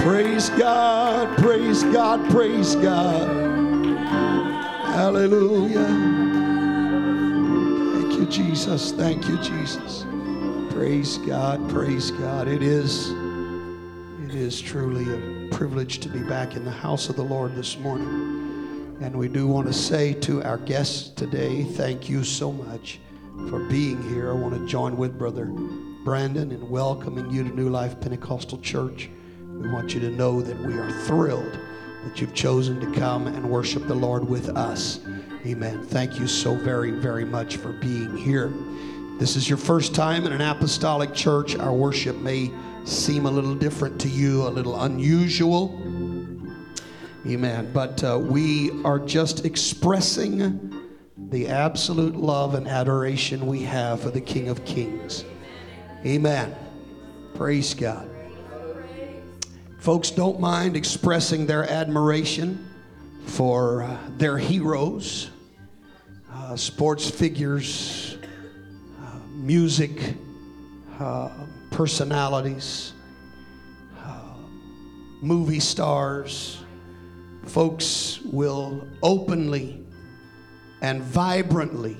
Praise God, praise God, praise God. Hallelujah. Thank you, Jesus. Thank you, Jesus. Praise God, praise God. It is truly a privilege to be back in the house of the Lord this morning. And we do want to say to our guests today, thank you so much for being here. I want to join with Brother Brandon in welcoming you to New Life Pentecostal Church. We want you to know that we are thrilled that you've chosen to come and worship the Lord with us. Amen. Thank you so very, very much for being here. This is your first time in an apostolic church. Our worship may seem a little different to you, a little unusual. Amen. But we are just expressing the absolute love and adoration we have for the King of Kings. Amen. Praise God. Folks don't mind expressing their admiration for their heroes, sports figures, music, personalities, movie stars. Folks will openly and vibrantly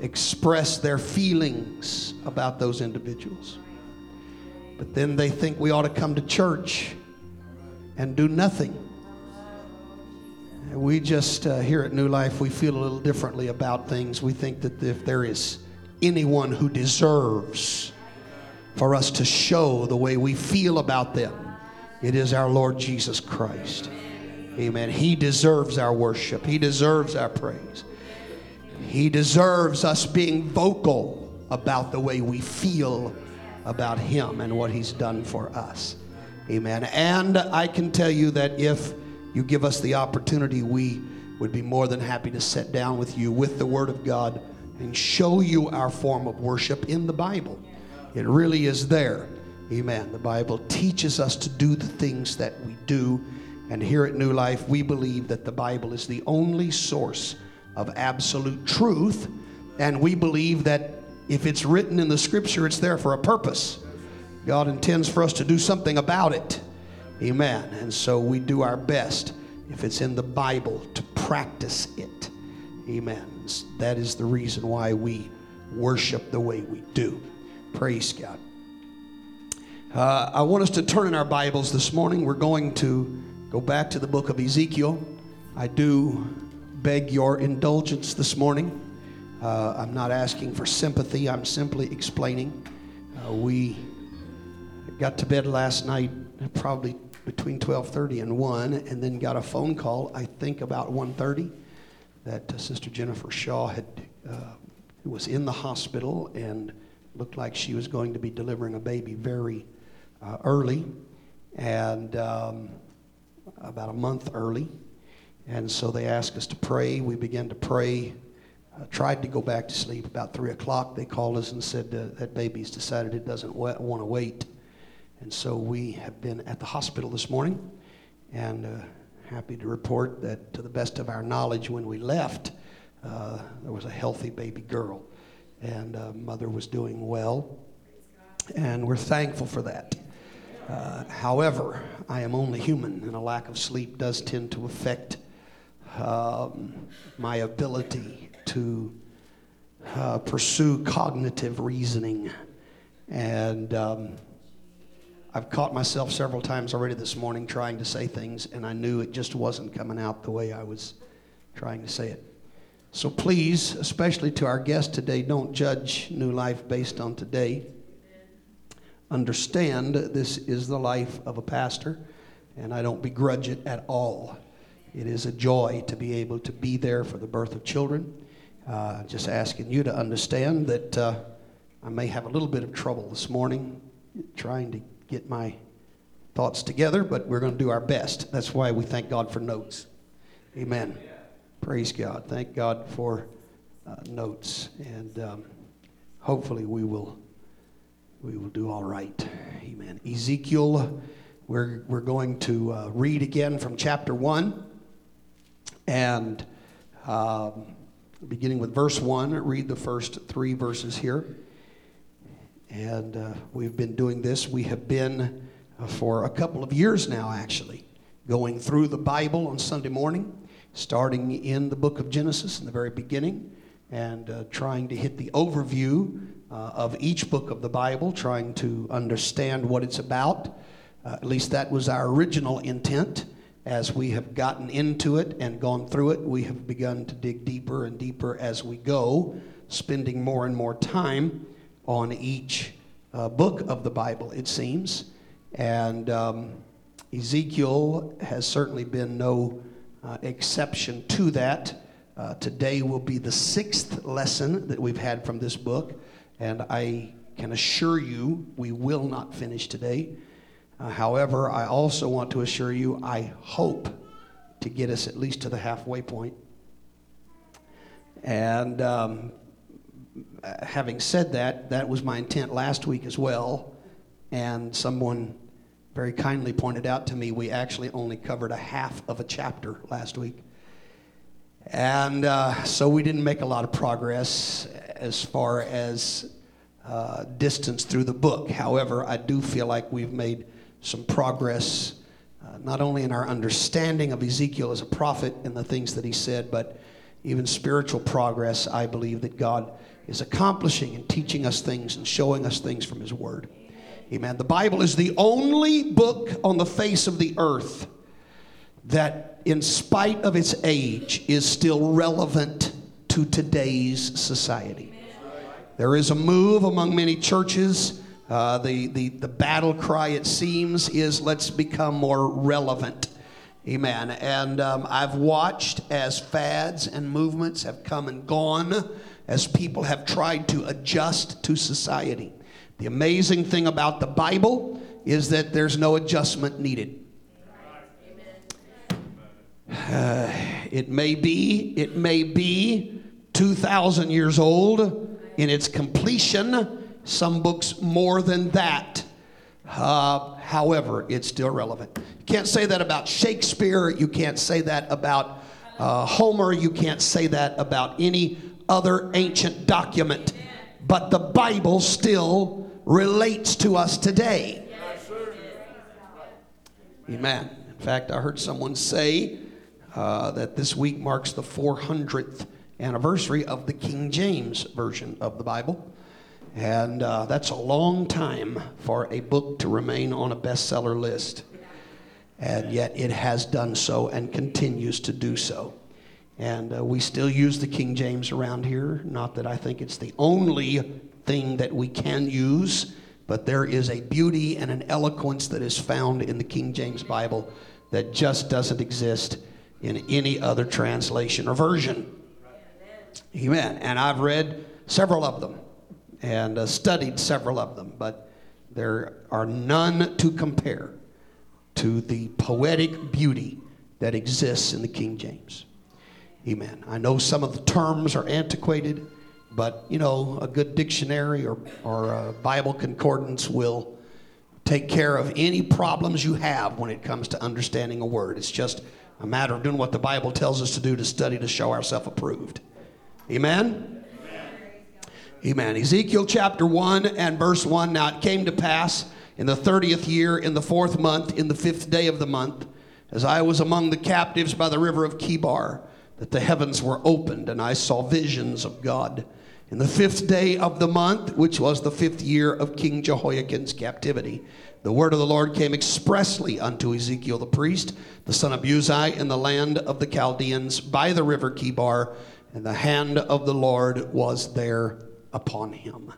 express their feelings about those individuals. But then they think we ought to come to church and do nothing. And we just, here at New Life, we feel a little differently about things. We think that if there is anyone who deserves for us to show the way we feel about them, it is our Lord Jesus Christ. Amen. He deserves our worship. He deserves our praise. He deserves us being vocal about the way we feel about him and what he's done for us. Amen. And I can tell you that if you give us the opportunity, we would be more than happy to sit down with you with the Word of God and show you our form of worship in the Bible. It really is there. Amen. The Bible teaches us to do the things that we do. And here at New Life, we believe that the Bible is the only source of absolute truth. And we believe that if it's written in the Scripture, it's there for a purpose. God intends for us to do something about it. Amen. And so we do our best, if it's in the Bible, to practice it. Amen. That is the reason why we worship the way we do. Praise God. I want us to turn in our Bibles this morning. We're going to go back to the book of Ezekiel. I do beg your indulgence this morning. I'm not asking for sympathy. I'm simply explaining. We got to bed last night probably between 12:30 and 1, and then got a phone call, I think about 1:30, that Sister Jennifer Shaw was in the hospital and looked like she was going to be delivering a baby very early, and about a month early. And so they asked us to pray. We began to pray. Tried to go back to sleep about 3 o'clock. They called us and said that baby's decided it doesn't want to wait. And so we have been at the hospital this morning, and happy to report that to the best of our knowledge, when we left, there was a healthy baby girl, and mother was doing well, and we're thankful for that. However, I am only human, and a lack of sleep does tend to affect my ability to pursue cognitive reasoning. And I've caught myself several times already this morning trying to say things, and I knew it just wasn't coming out the way I was trying to say it. So please, especially to our guest today, don't judge New Life based on today. Understand this is the life of a pastor, and I don't begrudge it at all. It is a joy to be able to be there for the birth of children. Just asking you to understand that I may have a little bit of trouble this morning trying to get my thoughts together, but we're going to do our best. That's why we thank God for notes. Amen. Yeah. Praise God. Thank God for notes. And hopefully we will do all right. Amen. Ezekiel, we're going to read again from chapter 1. And beginning with verse 1, read the first 3 verses here. And we've been doing this. We have been for a couple of years now, actually, going through the Bible on Sunday morning, starting in the book of Genesis in the very beginning, and trying to hit the overview of each book of the Bible, trying to understand what it's about. At least that was our original intent. As we have gotten into it and gone through it, we have begun to dig deeper and deeper as we go, spending more and more time on each book of the Bible, it seems. And Ezekiel has certainly been no exception to that. Today will be the sixth lesson that we've had from this book, and I can assure you we will not finish today. However, I also want to assure you, I hope to get us at least to the halfway point. And having said that, that was my intent last week as well. And someone very kindly pointed out to me, we actually only covered a half of a chapter last week. And so we didn't make a lot of progress as far as distance through the book. However, I do feel like we've made some progress, not only in our understanding of Ezekiel as a prophet and the things that he said, but even spiritual progress. I believe that God is accomplishing and teaching us things and showing us things from his word. Amen. The Bible is the only book on the face of the earth that, in spite of its age, is still relevant to today's society. There is a move among many churches. The battle cry, it seems, is let's become more relevant. Amen. And I've watched as fads and movements have come and gone, as people have tried to adjust to society. The amazing thing about the Bible is that there's no adjustment needed. It may be 2,000 years old in its completion, some books more than that. However, it's still relevant. You can't say that about Shakespeare. You can't say that about Homer. You can't say that about any other ancient document. Amen. But the Bible still relates to us today. Yes. Amen. In fact, I heard someone say that this week marks the 400th anniversary of the King James Version of the Bible. And that's a long time for a book to remain on a bestseller list. And yet it has done so and continues to do so. And we still use the King James around here. Not that I think it's the only thing that we can use, but there is a beauty and an eloquence that is found in the King James Bible that just doesn't exist in any other translation or version. Amen. And I've read several of them and studied several of them, but there are none to compare to the poetic beauty that exists in the King James. Amen. I know some of the terms are antiquated, but, you know, a good dictionary or a Bible concordance will take care of any problems you have when it comes to understanding a word. It's just a matter of doing what the Bible tells us to do, to study, to show ourselves approved. Amen? Amen? Amen. Ezekiel chapter 1 and verse 1. Now it came to pass in the 30th year, in the 4th month, in the 5th day of the month, as I was among the captives by the river of Chebar, that the heavens were opened, and I saw visions of God. In the 5th day of the month, which was the 5th year of King Jehoiakim's captivity, the word of the Lord came expressly unto Ezekiel the priest, the son of Buzi, in the land of the Chaldeans, by the river Chebar, and the hand of the Lord was there upon him.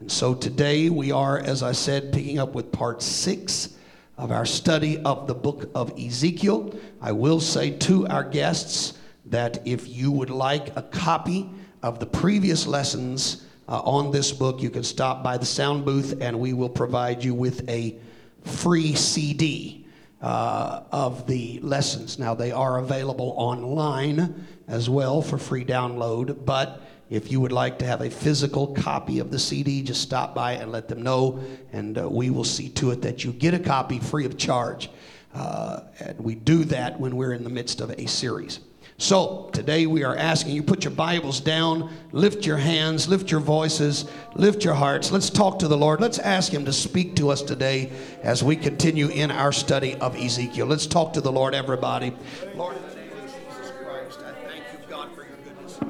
And so today we are, as I said, picking up with part 6 of our study of the book of Ezekiel. I will say to our guests that if you would like a copy of the previous lessons on this book, you can stop by the sound booth and we will provide you with a free CD. Of the lessons. Now they are available online as well for free download, but if you would like to have a physical copy of the CD, just stop by and let them know, and we will see to it that you get a copy free of charge. And we do that when we're in the midst of a series. So today we are asking you, put your Bibles down, lift your hands, lift your voices, lift your hearts. Let's talk to the Lord. Let's ask him to speak to us today as we continue in our study of Ezekiel. Let's talk to the Lord, everybody. Lord, in the name of Jesus Christ, I thank you, God, for your goodness.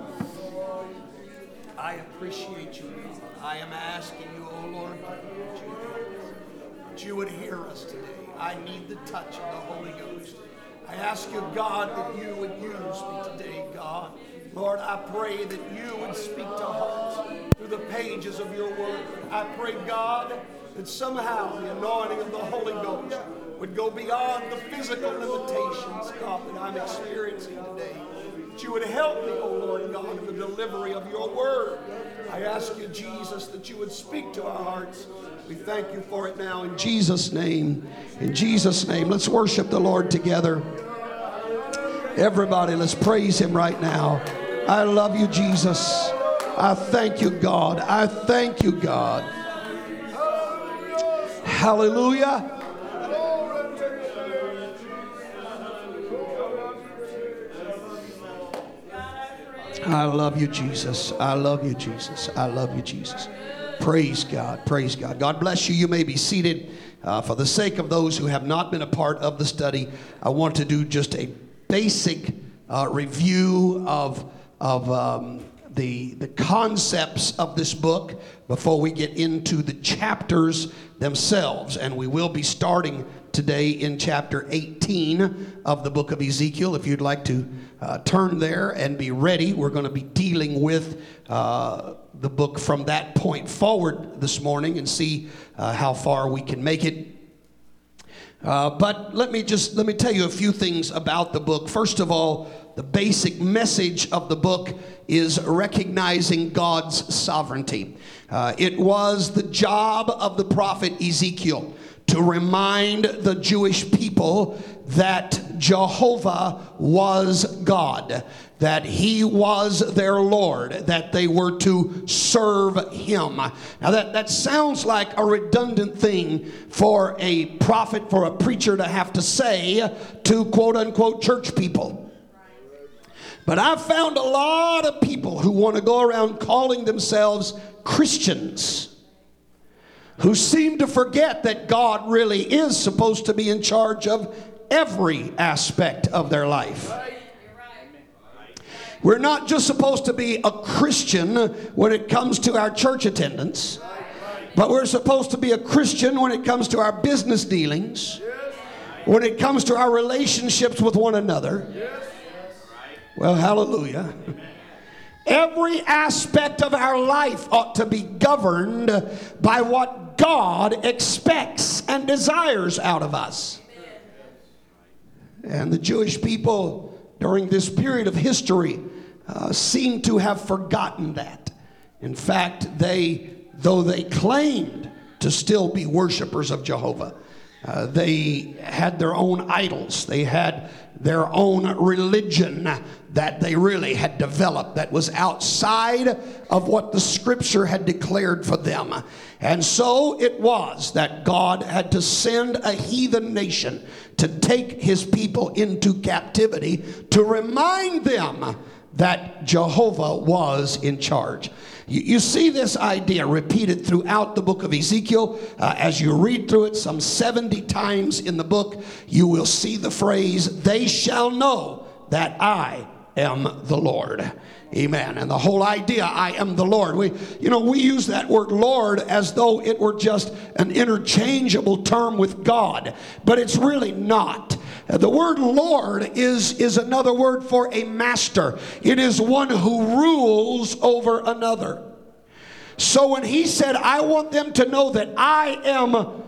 I appreciate you. I am asking you, oh Lord, that you would hear us today. I need the touch of the Holy Ghost. I ask you, God, that you would use me today, God. Lord, I pray that you would speak to hearts through the pages of your word. I pray, God, that somehow the anointing of the Holy Ghost would go beyond the physical limitations, God, that I'm experiencing today. That you would help me, oh Lord God, in the delivery of your word. I ask you, Jesus, that you would speak to our hearts. We thank you for it now in Jesus' name. In Jesus' name, let's worship the Lord together. Everybody, let's praise him right now. I love you, Jesus. I thank you, God. I thank you, God. Hallelujah. I love you, Jesus. I love you, Jesus. I love you, Jesus. Praise God. Praise God. God bless you. You may be seated. For the sake of those who have not been a part of the study, I want to do just a basic review of the concepts of this book before we get into the chapters themselves. And we will be starting today in chapter 18 of the book of Ezekiel. If you'd like to turn there and be ready, we're going to be dealing with the book from that point forward this morning and see how far we can make it. But let me tell you a few things about the book. First of all, the basic message of the book is recognizing God's sovereignty. It was the job of the prophet Ezekiel to remind the Jewish people that Jehovah was God, that he was their Lord, that they were to serve him. Now that sounds like a redundant thing for a prophet, for a preacher to have to say to quote unquote church people. But I've found a lot of people who want to go around calling themselves Christians, who seem to forget that God really is supposed to be in charge of every aspect of their life. We're not just supposed to be a Christian when it comes to our church attendance, but we're supposed to be a Christian when it comes to our business dealings, when it comes to our relationships with one another. Well, hallelujah. Every aspect of our life ought to be governed by what God expects and desires out of us. And the Jewish people during this period of history seem to have forgotten that. In fact, though they claimed to still be worshipers of Jehovah, they had their own idols. They had their own religion that they really had developed that was outside of what the scripture had declared for them. And so it was that God had to send a heathen nation to take his people into captivity to remind them that Jehovah was in charge. You see this idea repeated throughout the book of Ezekiel. As you read through it some 70 times in the book, you will see the phrase, "They shall know that I am the Lord." Amen. And the whole idea, I am the Lord. We use that word Lord as though it were just an interchangeable term with God, but it's really not. The word Lord is another word for a master. It is one who rules over another. So when he said, I want them to know that I am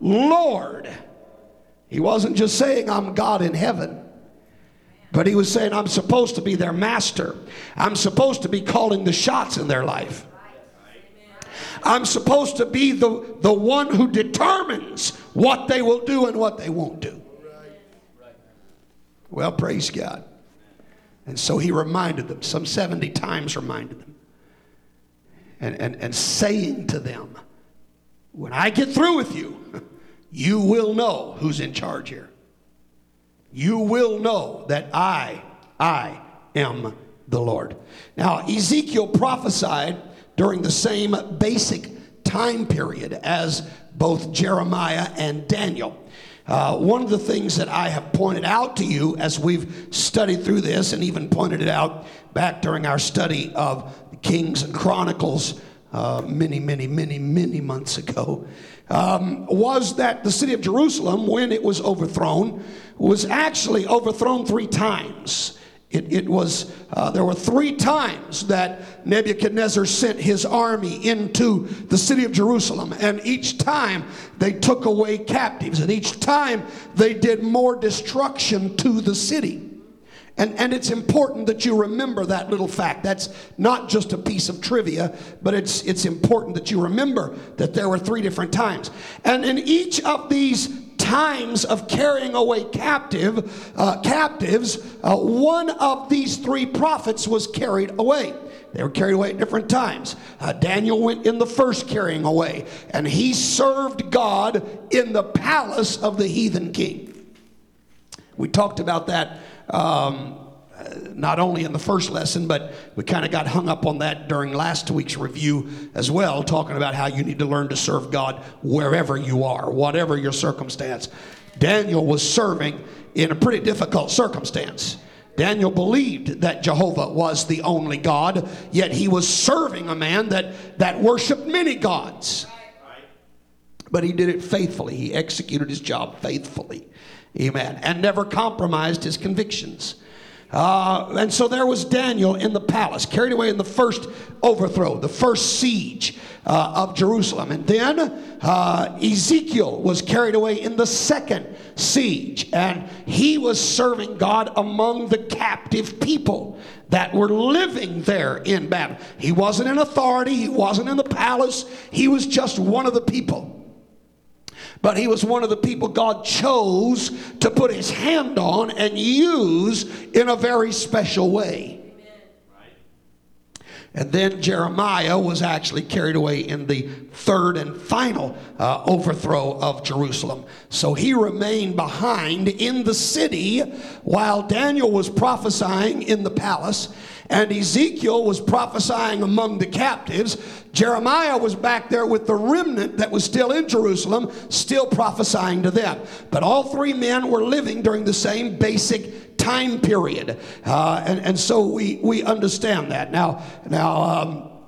Lord, he wasn't just saying I'm God in heaven. But he was saying, I'm supposed to be their master. I'm supposed to be calling the shots in their life. I'm supposed to be the one who determines what they will do and what they won't do. Well, praise God. And so he reminded them, some 70 times reminded them. And saying to them, when I get through with you, you will know who's in charge here. You will know that I I am the Lord. Now, Ezekiel prophesied during the same basic time period as both Jeremiah and Daniel. One of the things that I have pointed out to you as we've studied through this, and even pointed it out back during our study of Kings and Chronicles many months ago, was that the city of Jerusalem, when it was overthrown, was actually overthrown three times. There were three times that Nebuchadnezzar sent his army into the city of Jerusalem, and each time they took away captives, and each time they did more destruction to the city. And it's important that you remember that little fact. That's not just a piece of trivia, but it's important that you remember that there were three different times. And in each of these times of carrying away captives, one of these three prophets was carried away. They were carried away at different times. Daniel went in the first carrying away, and he served God in the palace of the heathen king. We talked about that not only in the first lesson, but we kind of got hung up on that during last week's review as well, talking about how you need to learn to serve God wherever you are, whatever your circumstance. Daniel was serving in a pretty difficult circumstance. Daniel believed that Jehovah was the only God, yet he was serving a man that worshiped many gods. But he did it faithfully. He executed his job faithfully. Amen. And never compromised his convictions. And so there was Daniel in the palace, carried away in the first overthrow, the first siege of Jerusalem. And then Ezekiel was carried away in the second siege, and he was serving God among the captive people that were living there in Babylon. He wasn't in authority. He wasn't in the palace. He was just one of the people. But he was one of the people God chose to put his hand on and use in a very special way. Right. And then Jeremiah was actually carried away in the third and final overthrow of Jerusalem. So he remained behind in the city while Daniel was prophesying in the palace, and Ezekiel was prophesying among the captives. Jeremiah was back there with the remnant that was still in Jerusalem, still prophesying to them. But all three men were living during the same basic time period. And so we understand that. Now,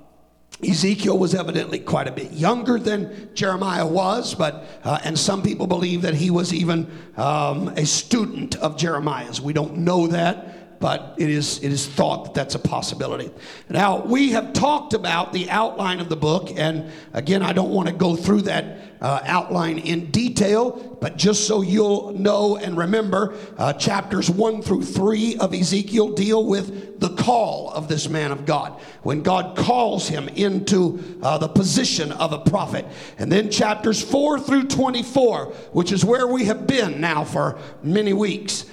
Ezekiel was evidently quite a bit younger than Jeremiah was, and some people believe that he was even a student of Jeremiah's. We don't know that, but it is thought that that's a possibility. Now, we have talked about the outline of the book, and again, I don't want to go through that outline in detail, but just so you'll know and remember, chapters 1 through 3 of Ezekiel deal with the call of this man of God, when God calls him into the position of a prophet. And then chapters 4 through 24, which is where we have been now for many weeks,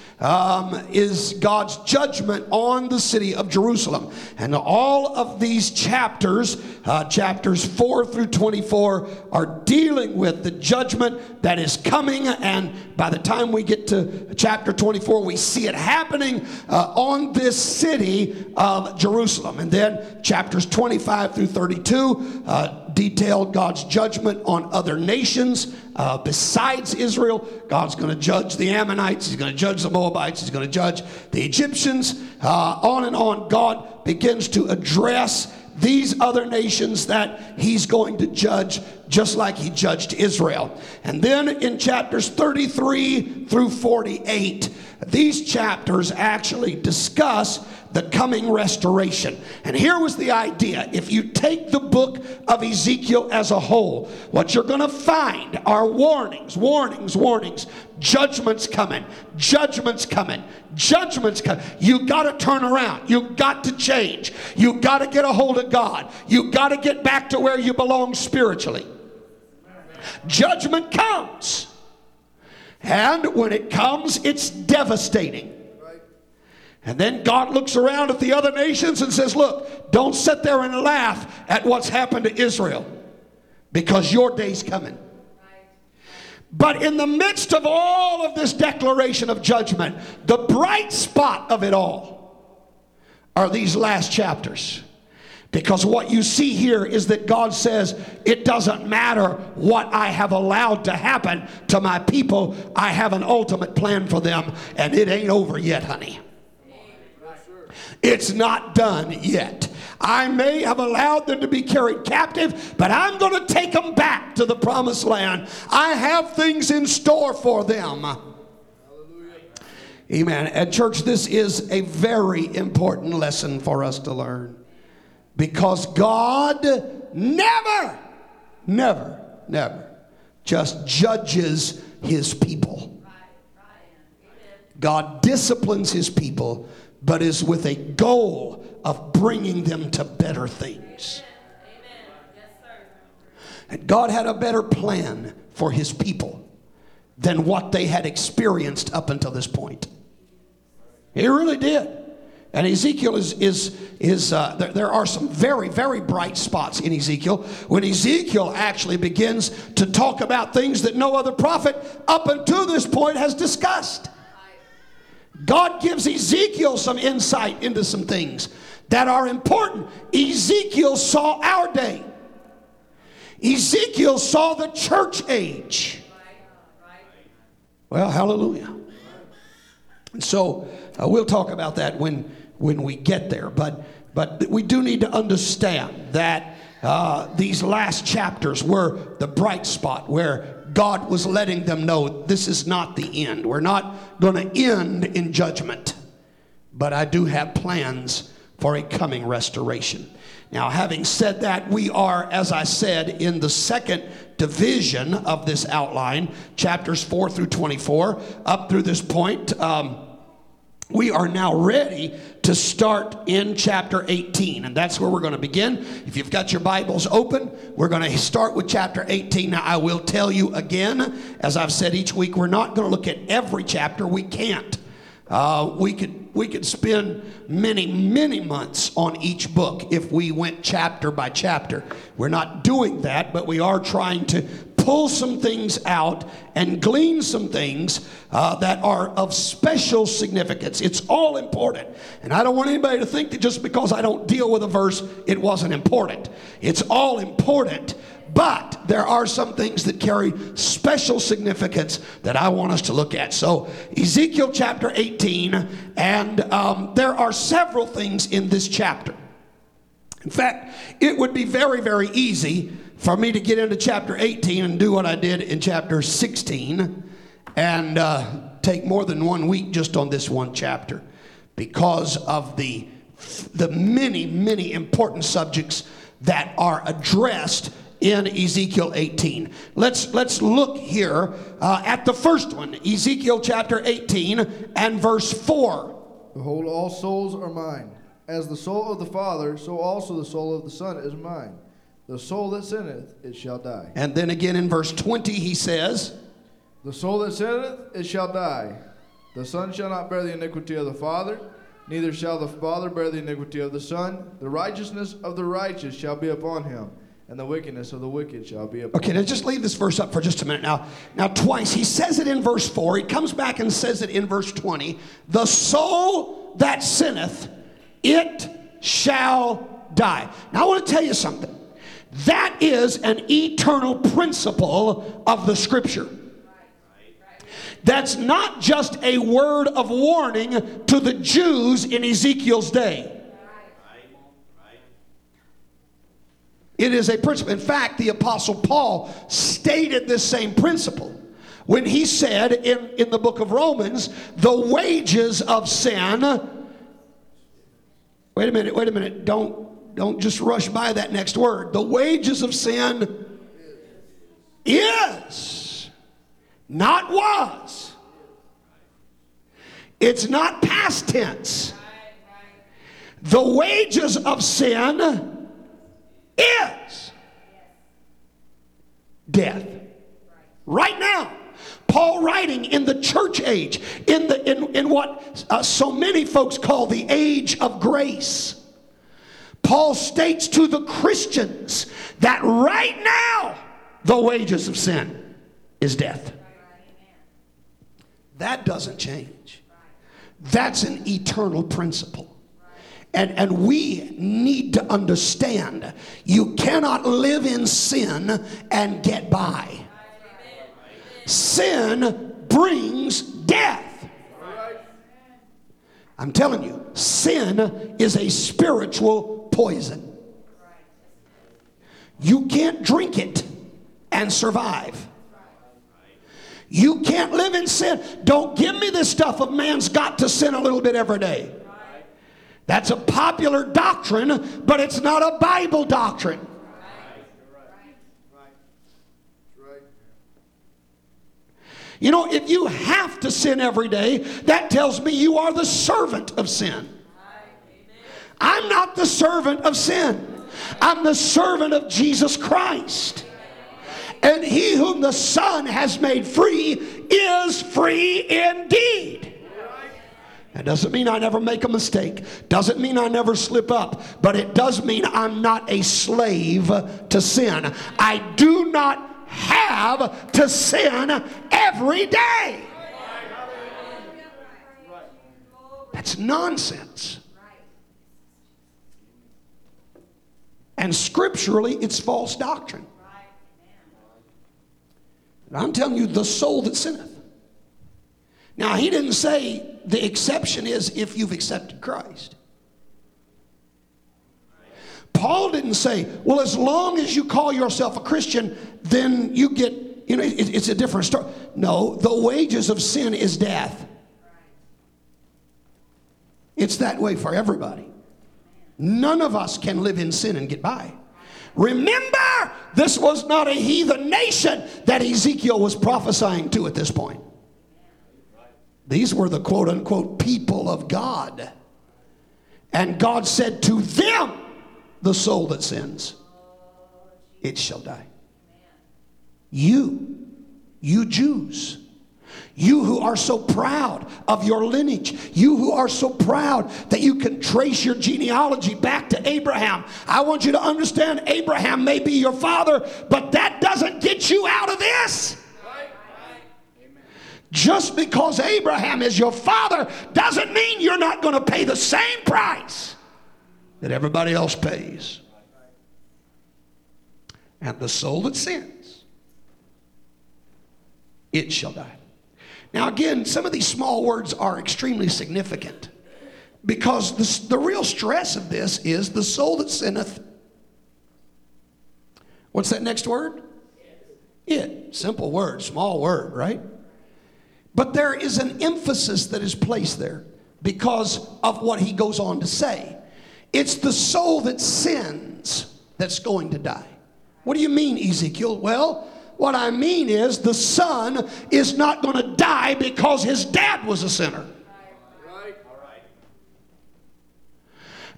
is God's judgment on the city of Jerusalem. And all of these chapters, chapters 4 through 24, are dealing with the judgment that is coming, and by the time we get to chapter 24, we see it happening on this city of Jerusalem. And then chapters 25 through 32 detail God's judgment on other nations besides Israel. God's going to judge the Ammonites. He's going to judge the Moabites. He's going to judge the Egyptians. On and on, God begins to address these other nations that he's going to judge, just like he judged Israel. And then in chapters 33 through 48, these chapters actually discuss the coming restoration. And here was the idea. If you take the book of Ezekiel as a whole, what you're going to find are warnings, judgment's coming. You got to turn around. You got to change. You got to get a hold of God. You got to get back to where you belong spiritually. Judgment comes. And when it comes, it's devastating. And then God looks around at the other nations and says, look, don't sit there and laugh at what's happened to Israel, because your day's coming. But in the midst of all of this declaration of judgment, the bright spot of it all are these last chapters. Because what you see here is that God says, it doesn't matter what I have allowed to happen to my people. I have an ultimate plan for them, and it ain't over yet, honey. It's not done yet. I may have allowed them to be carried captive, but I'm going to take them back to the promised land. I have things in store for them. Hallelujah. Amen. And church, this is a very important lesson for us to learn. Because God never just judges his people. God disciplines his people, but is with a goal of bringing them to better things. And God had a better plan for his people than what they had experienced up until this point. He really did. And Ezekiel there are some very, very bright spots in Ezekiel when Ezekiel actually begins to talk about things that no other prophet up until this point has discussed. God gives Ezekiel some insight into some things that are important. Ezekiel saw our day. Ezekiel saw the church age. Well, hallelujah. And so we'll talk about that when we get there. But we do need to understand that these last chapters were the bright spot where God was letting them know this is not the end. We're not going to end in judgment. But I do have plans for a coming restoration. Now, having said that, we are, as I said, in the second division of this outline, chapters 4 through 24, up through this point. We are now ready to start in chapter 18, and that's where we're going to begin. If you've got your Bibles open, we're going to start with chapter 18. Now, I will tell you again, as I've said each week, we're not going to look at every chapter. We can't. We could spend many months on each book if we went chapter by chapter. We're not doing that, but we are trying to pull some things out and glean some things that are of special significance. It's all important. And I don't want anybody to think that just because I don't deal with a verse, it wasn't important. It's all important. But there are some things that carry special significance that I want us to look at. So Ezekiel chapter 18, and there are several things in this chapter. In fact, it would be very, very easy for me to get into chapter 18 and do what I did in chapter 16 and take more than 1 week just on this one chapter because of the many important subjects that are addressed in Ezekiel 18. Let's look here at the first one, Ezekiel chapter 18 and verse 4. Behold, all souls are mine. As the soul of the Father, so also the soul of the Son is mine. The soul that sinneth, it shall die. And then again in verse 20 he says, the soul that sinneth, it shall die. The Son shall not bear the iniquity of the Father, neither shall the Father bear the iniquity of the Son. The righteousness of the righteous shall be upon him, and the wickedness of the wicked shall be upon him. Okay, now just leave this verse up for just a minute. Now twice, he says it in verse 4. He comes back and says it in verse 20. The soul that sinneth, it shall die. Now I want to tell you something. That is an eternal principle of the Scripture. That's not just a word of warning to the Jews in Ezekiel's day. It is a principle. In fact, the Apostle Paul stated this same principle when he said in the book of Romans, the wages of sin. Wait a minute. Don't just rush by that next word. The wages of sin is, not was. It's not past tense. The wages of sin is death. Right now, Paul writing in the church age, in what so many folks call the age of grace, Paul states to the Christians that right now the wages of sin is death. That doesn't change. That's an eternal principle. And we need to understand you cannot live in sin and get by. Sin brings death. I'm telling you, sin is a spiritual poison. You can't drink it and survive. You can't live in sin. Don't give me this stuff of man's got to sin a little bit every day. That's a popular doctrine, but it's not a Bible doctrine. You know, if you have to sin every day, that tells me you are the servant of sin. I'm not the servant of sin. I'm the servant of Jesus Christ. And he whom the Son has made free is free indeed. That doesn't mean I never make a mistake. Doesn't mean I never slip up. But it does mean I'm not a slave to sin. I do not have to sin every day. That's nonsense. And scripturally, it's false doctrine. I'm telling you, the soul that sinneth. Now, he didn't say the exception is if you've accepted Christ. Paul didn't say, well, as long as you call yourself a Christian, then you get, you know, it's a different story. No, the wages of sin is death. It's that way for everybody. None of us can live in sin and get by. Remember, this was not a heathen nation that Ezekiel was prophesying to at this point. These were the quote-unquote people of God. And God said to them, the soul that sins, it shall die. You Jews, you who are so proud of your lineage, you who are so proud that you can trace your genealogy back to Abraham. I want you to understand Abraham may be your father, but that doesn't get you out of this. Just because Abraham is your father doesn't mean you're not going to pay the same price that everybody else pays. And the soul that sins, it shall die. Now again, some of these small words are extremely significant because the real stress of this is the soul that sinneth. What's that next word? It. Simple word, small word, right? But there is an emphasis that is placed there because of what he goes on to say. It's the soul that sins that's going to die. What do you mean, Ezekiel? Well, what I mean is the son is not going to die because his dad was a sinner.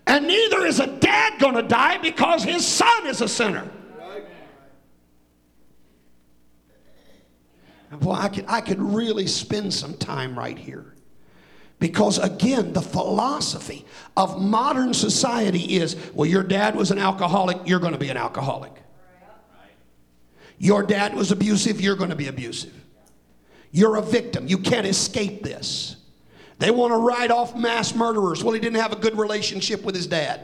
And neither is a dad going to die because his son is a sinner. Well, I could really spend some time right here. Because again, the philosophy of modern society is, well, your dad was an alcoholic, you're going to be an alcoholic. Your dad was abusive, you're going to be abusive. You're a victim. You can't escape this. They want to write off mass murderers. Well, he didn't have a good relationship with his dad.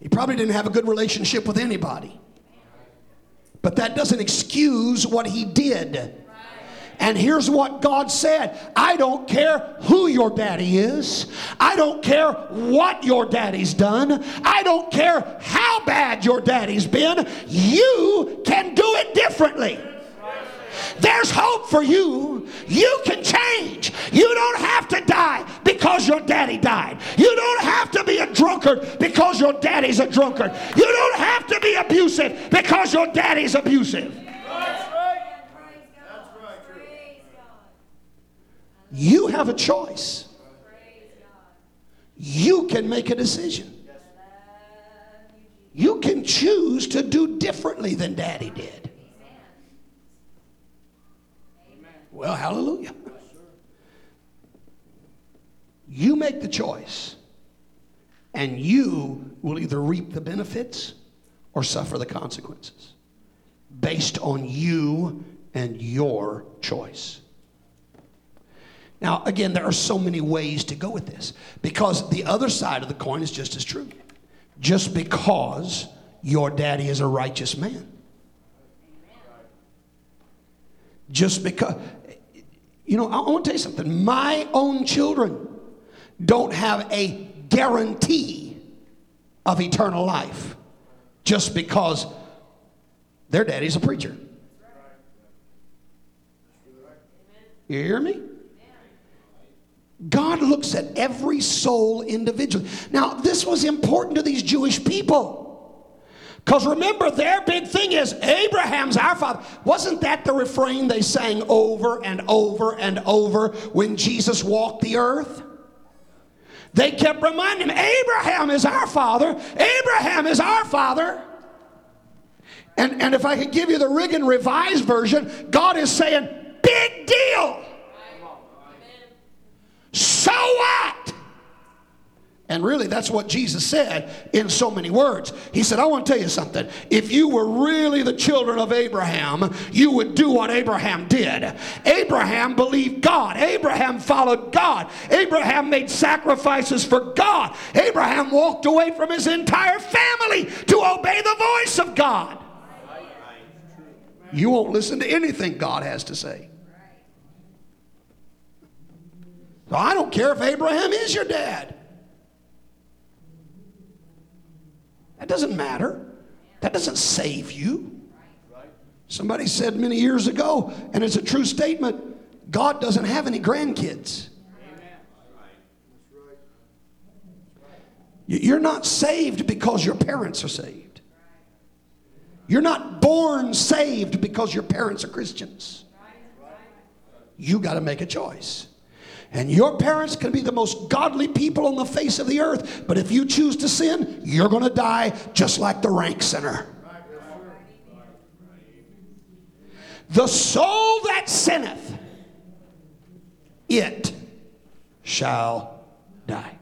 He probably didn't have a good relationship with anybody. But that doesn't excuse what he did. And here's what God said. I don't care who your daddy is. I don't care what your daddy's done. I don't care how bad your daddy's been. You can do it differently. There's hope for you. You can change. You don't have to die because your daddy died. You don't have to be a drunkard because your daddy's a drunkard. You don't have to be abusive because your daddy's abusive. That's right. That's right. You have a choice. You can make a decision. You can choose to do differently than daddy did. Well, hallelujah. You make the choice, and you will either reap the benefits or suffer the consequences based on you and your choice. Now, again, there are so many ways to go with this because the other side of the coin is just as true. Just because your daddy is a righteous man. Just because, you know, I want to tell you something. My own children don't have a guarantee of eternal life just because their daddy's a preacher. You hear me? God looks at every soul individually. Now, this was important to these Jewish people. Because remember, their big thing is, Abraham's our father. Wasn't that the refrain they sang over and over and over when Jesus walked the earth? They kept reminding him, Abraham is our father. Abraham is our father. And if I could give you the Reagan Revised Version, God is saying, big deal. So what? And really, that's what Jesus said in so many words. He said, I want to tell you something. If you were really the children of Abraham, you would do what Abraham did. Abraham believed God. Abraham followed God. Abraham made sacrifices for God. Abraham walked away from his entire family to obey the voice of God. You won't listen to anything God has to say. So I don't care if Abraham is your dad. That doesn't matter. That doesn't save you. Somebody said many years ago, and it's a true statement, God doesn't have any grandkids. You're not saved because your parents are saved. You're not born saved because your parents are Christians. You got to make a choice. And your parents can be the most godly people on the face of the earth. But if you choose to sin, you're going to die just like the rank sinner. The soul that sinneth, it shall die.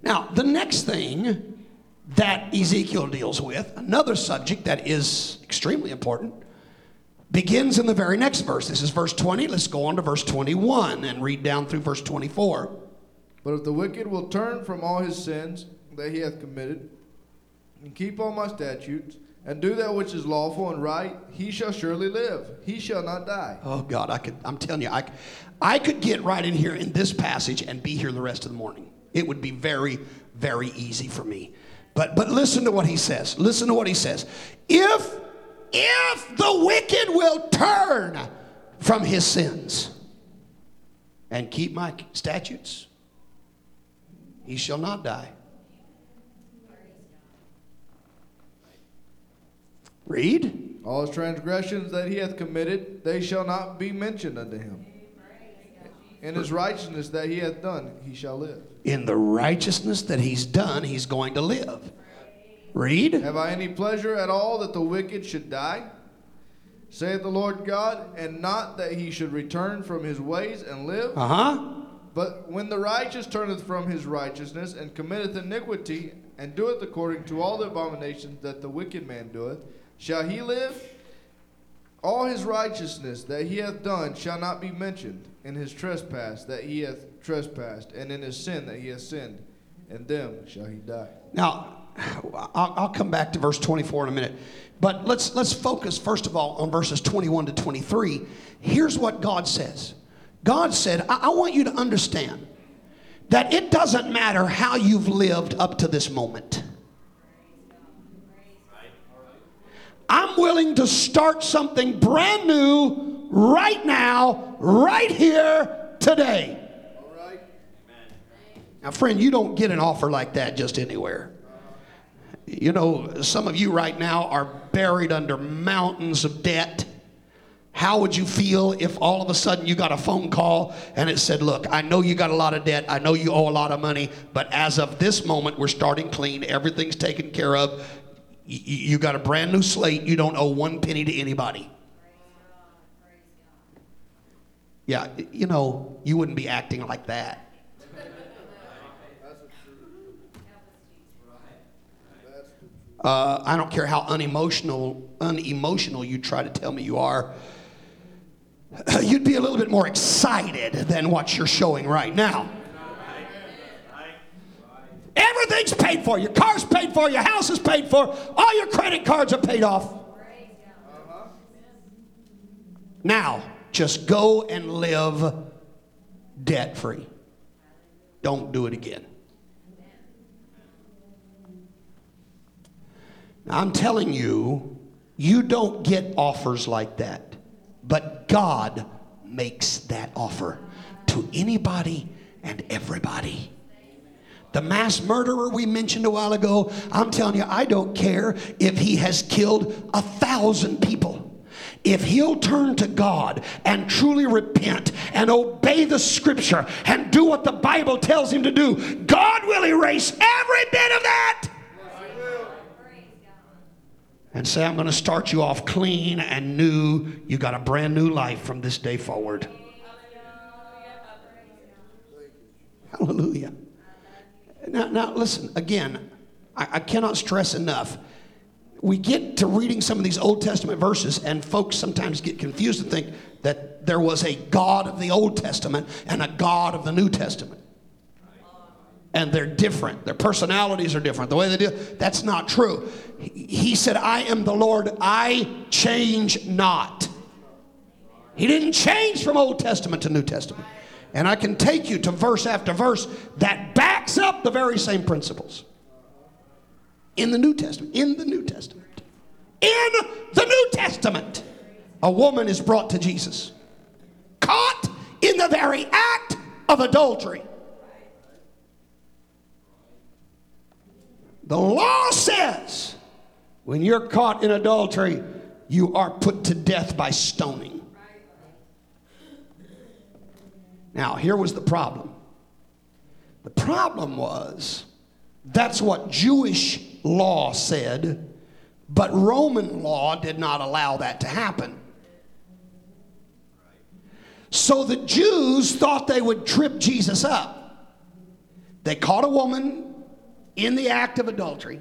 Now, the next thing that Ezekiel deals with, another subject that is extremely important, begins in the very next verse. This is verse 20. Let's go on to verse 21 and read down through verse 24. But if the wicked will turn from all his sins that he hath committed, and keep all my statutes, and do that which is lawful and right, he shall surely live. He shall not die. Oh God, I'm telling you, I could get right in here in this passage and be here the rest of the morning. It would be very, very easy for me. But listen to what he says. Listen to what he says. If the wicked will turn from his sins and keep my statutes, he shall not die. Read. All his transgressions that he hath committed, they shall not be mentioned unto him. In his righteousness that he hath done, he shall live. In the righteousness that he's done, he's going to live. Read. Have I any pleasure at all that the wicked should die? Saith the Lord God, and not that he should return from his ways and live. But when the righteous turneth from his righteousness and committeth iniquity and doeth according to all the abominations that the wicked man doeth, shall he live? All his righteousness that he hath done shall not be mentioned, in his trespass that he hath trespassed, and in his sin that he hath sinned, and them shall he die. Now, I'll come back to verse 24 in a minute. But let's focus, first of all, on verses 21 to 23. Here's what God says. God said, I want you to understand that it doesn't matter how you've lived up to this moment. I'm willing to start something brand new right now, right here, today. Now, friend, you don't get an offer like that just anywhere. You know, some of you right now are buried under mountains of debt. How would you feel if all of a sudden you got a phone call and it said, look, I know you got a lot of debt. I know you owe a lot of money. But as of this moment, we're starting clean. Everything's taken care of. You got a brand new slate. You don't owe one penny to anybody. Yeah, you know, you wouldn't be acting like that. I don't care how unemotional you try to tell me you are. you'd be a little bit more excited than what you're showing right now. Everything's paid for. Your car's paid for. Your house is paid for. All your credit cards are paid off. Now, just go and live debt-free. Don't do it again. Now, I'm telling you, you don't get offers like that. But God makes that offer to anybody and everybody. The mass murderer we mentioned a while ago, I'm telling you, I don't care if he has killed 1,000 people. If he'll turn to God and truly repent and obey the scripture and do what the Bible tells him to do, God will erase every bit of that. And say, I'm going to start you off clean and new. You got a brand new life from this day forward. Hallelujah. Now listen, again, I cannot stress enough. We get to reading some of these Old Testament verses, and folks sometimes get confused and think that there was a God of the Old Testament and a God of the New Testament. And they're different. Their personalities are different. The way they do, that's not true. He said, I am the Lord, I change not. He didn't change from Old Testament to New Testament. And I can take you to verse after verse that backs up the very same principles. In the New Testament. In the New Testament. In the New Testament. A woman is brought to Jesus. Caught in the very act of adultery. The law says when you're caught in adultery, you are put to death by stoning. Now, here was the problem. The problem was that's what Jewish law said, but Roman law did not allow that to happen. So the Jews thought they would trip Jesus up. They caught a woman in the act of adultery.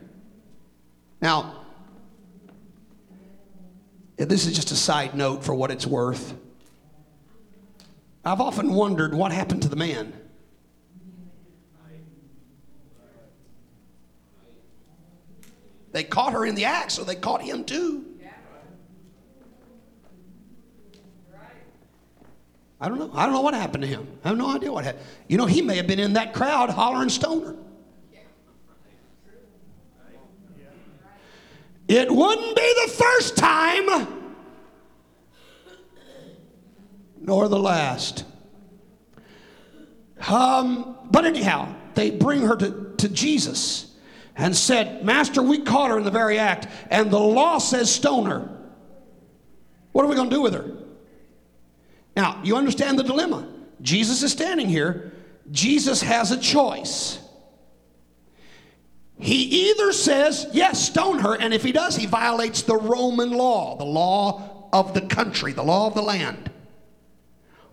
Now, this is just a side note for what it's worth. I've often wondered what happened to the man. They caught her in the act, so they caught him too. I don't know what happened to him. I have no idea what happened. You know, he may have been in that crowd hollering stoner. It wouldn't be the first time, nor the last. But anyhow, they bring her to Jesus and said, Master, we caught her in the very act, and the law says stone her. What are we going to do with her? Now, you understand the dilemma. Jesus is standing here. Jesus has a choice. He either says, yes, stone her, and if he does, he violates the Roman law, the law of the country, the law of the land.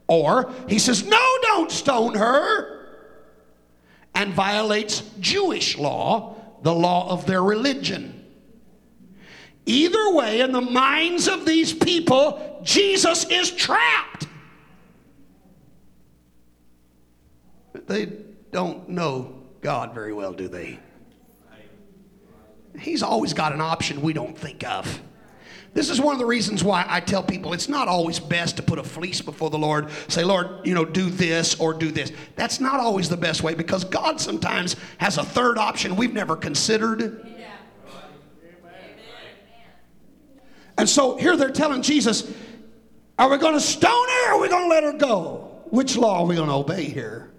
Or he says, no, don't stone her, and violates Jewish law, the law of their religion. Either way, in the minds of these people, Jesus is trapped. They don't know God very well, do they? He's always got an option we don't think of. This is one of the reasons why I tell people it's not always best to put a fleece before the Lord, say, Lord, do this or do this. That's not always the best way, because God sometimes has a third option we've never considered. Yeah. And so here they're telling Jesus, are we going to stone her or are we going to let her go? Which law are we going to obey here?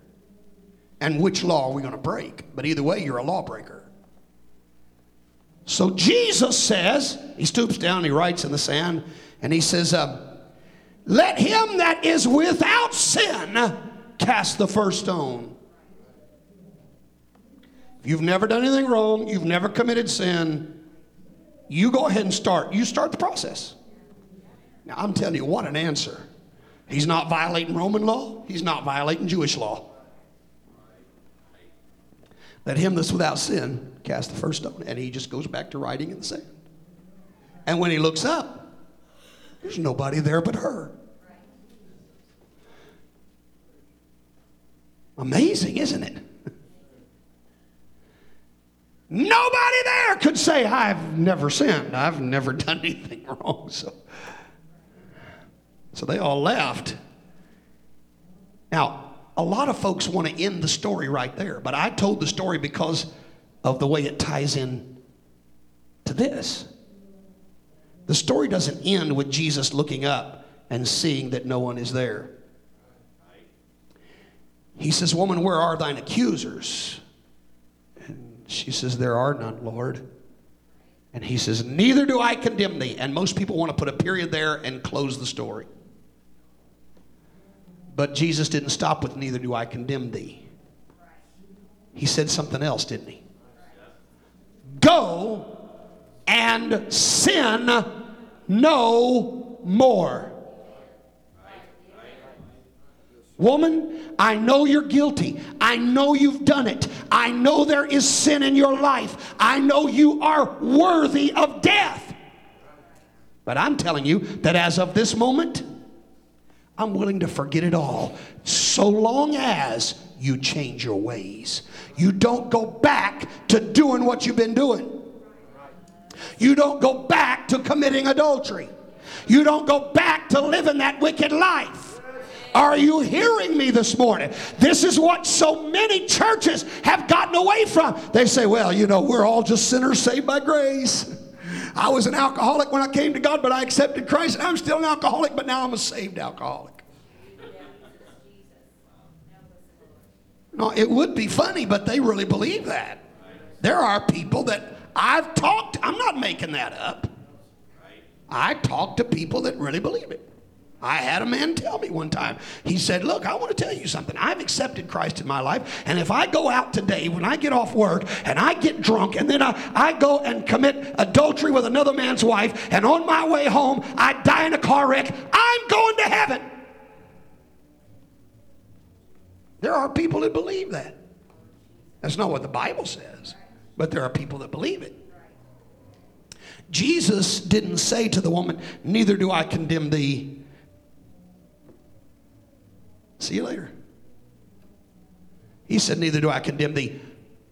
And which law are we going to break? But either way, you're a lawbreaker. So Jesus says, he stoops down, he writes in the sand, and he says, let him that is without sin cast the first stone. If you've never done anything wrong, you've never committed sin, you go ahead and start. You start the process. Now, I'm telling you, what an answer. He's not violating Roman law. He's not violating Jewish law. Let him that's without sin cast the first stone. And he just goes back to writing in the sand. And when he looks up, there's nobody there but her. Amazing, isn't it? Nobody there could say, I've never sinned. I've never done anything wrong. So they all left. Now, a lot of folks want to end the story right there, but I told the story because of the way it ties in to this. The story doesn't end with Jesus looking up and seeing that no one is there. He says, woman, where are thine accusers? And she says, there are none, Lord. And he says, neither do I condemn thee. And most people want to put a period there and close the story. But Jesus didn't stop with, neither do I condemn thee. He said something else, didn't he? Go and sin no more. Woman, I know you're guilty. I know you've done it. I know there is sin in your life. I know you are worthy of death. But I'm telling you that as of this moment, I'm willing to forget it all, so long as you change your ways. You don't go back to doing what you've been doing. You don't go back to committing adultery. You don't go back to living that wicked life. Are you hearing me this morning? This is what so many churches have gotten away from. They say, well, you know, we're all just sinners saved by grace. I was an alcoholic when I came to God, but I accepted Christ. I'm still an alcoholic, but now I'm a saved alcoholic. No, it would be funny, but they really believe that. There are people that I've talked, I'm not making that up. I talk to people that really believe it. I had a man tell me one time. He said, look, I want to tell you something. I've accepted Christ in my life, and if I go out today when I get off work and I get drunk and then I go and commit adultery with another man's wife, and on my way home I die in a car wreck, I'm going to heaven. There are people that believe that. That's not what the Bible says, but there are people that believe it. Jesus didn't say to the woman, neither do I condemn thee. See you later. He said, neither do I condemn thee.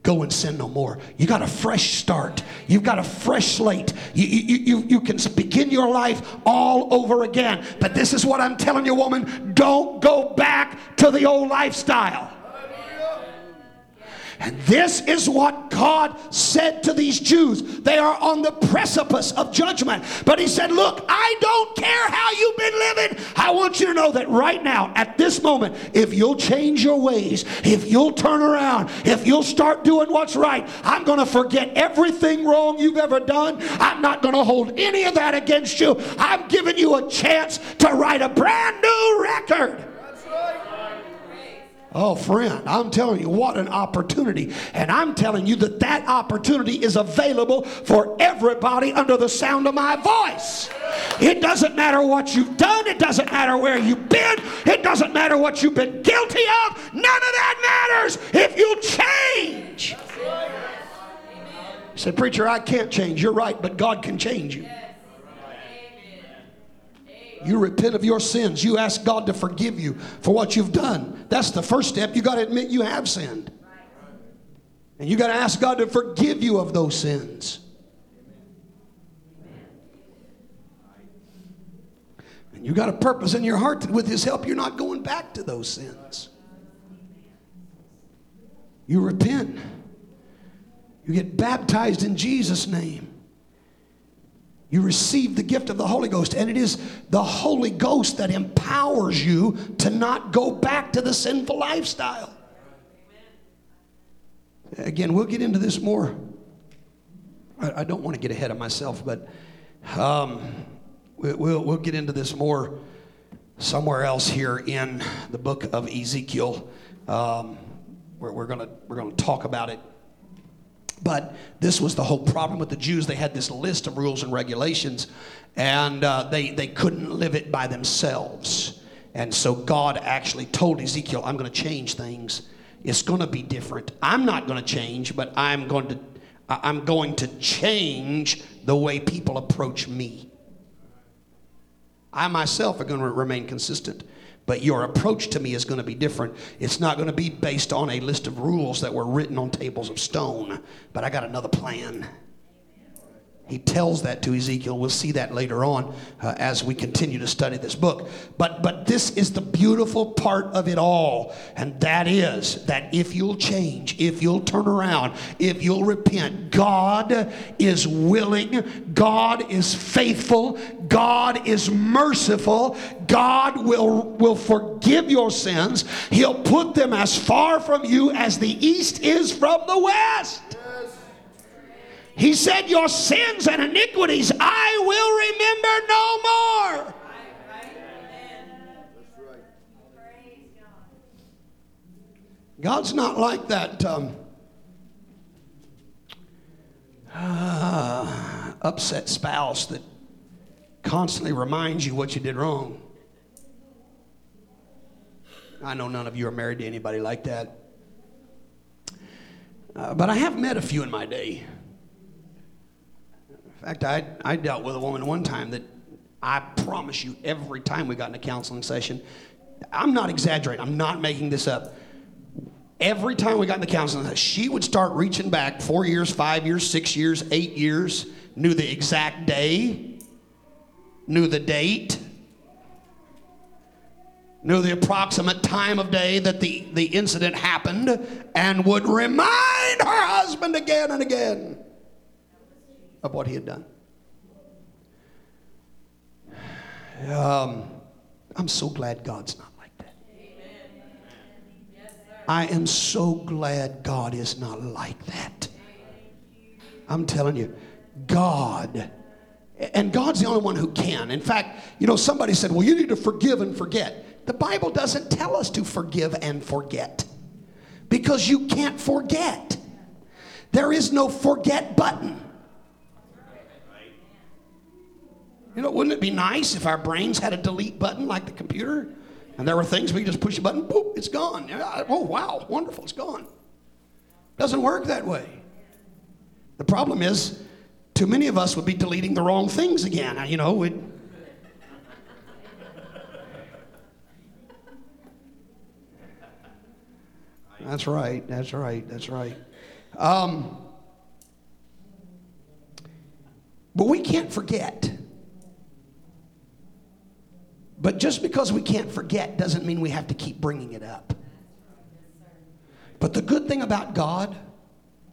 Go and sin no more. You got a fresh start. You've got a fresh slate. You can begin your life all over again. But this is what I'm telling you, woman. Don't go back to the old lifestyle. And this is what God said to these Jews. They are on the precipice of judgment. But he said, look, I don't care how you've been living. I want you to know that right now, at this moment, if you'll change your ways, if you'll turn around, if you'll start doing what's right, I'm going to forget everything wrong you've ever done. I'm not going to hold any of that against you. I'm giving you a chance to write a brand new record. That's right. Oh, friend, I'm telling you, what an opportunity. And I'm telling you that that opportunity is available for everybody under the sound of my voice. It doesn't matter what you've done. It doesn't matter where you've been. It doesn't matter what you've been guilty of. None of that matters if you'll change. You say, preacher, I can't change. You're right, but God can change you. You repent of your sins. You ask God to forgive you for what you've done. That's the first step. You got to admit you have sinned. And you got to ask God to forgive you of those sins. And you got a purpose in your heart that with his help you're not going back to those sins. You repent. You get baptized in Jesus' name. You receive the gift of the Holy Ghost, and it is the Holy Ghost that empowers you to not go back to the sinful lifestyle. Amen. Again, we'll get into this more. I don't want to get ahead of myself, but we'll get into this more somewhere else here in the book of Ezekiel. We're going to talk about it. But this was the whole problem with the Jews. They had this list of rules and regulations, and they couldn't live it by themselves. And so God actually told Ezekiel, I'm going to change things. It's going to be different. I'm not going to change, but I'm going to change the way people approach me. I myself are going to remain consistent, But your approach to me is going to be different. It's not going to be based on a list of rules that were written on tables of stone. But I got another plan. He tells that to Ezekiel. We'll see that later on as we continue to study this book. But this is the beautiful part of it all. And that is that if you'll change, if you'll turn around, if you'll repent, God is willing. God is faithful. God is merciful. God will forgive your sins. He'll put them as far from you as the east is from the west. He said, your sins and iniquities I will remember no more. God's not like that upset spouse that constantly reminds you what you did wrong. I know none of you are married to anybody like that. But I have met a few in my day. In fact, I dealt with a woman one time that I promise you every time we got in a counseling session, I'm not exaggerating, I'm not making this up. Every time we got in the counseling session, she would start reaching back 4 years, 5 years, 6 years, 8 years, knew the exact day, knew the date, knew the approximate time of day that the incident happened, and would remind her husband again and again of what he had done. I'm so glad God's not like that. Amen. Yes, sir. I am so glad God is not like that. I'm telling you, God, and God's the only one who can. In fact, you know, somebody said, well, you need to forgive and forget. The Bible doesn't tell us to forgive and forget because you can't forget. There is no forget button. You know, wouldn't it be nice if our brains had a delete button like the computer? And there were things we just push a button, boop, it's gone. Oh, wow, wonderful, it's gone. Doesn't work that way. The problem is, too many of us would be deleting the wrong things again. You know, That's right. But we can't forget. But just because we can't forget doesn't mean we have to keep bringing it up. But the good thing about God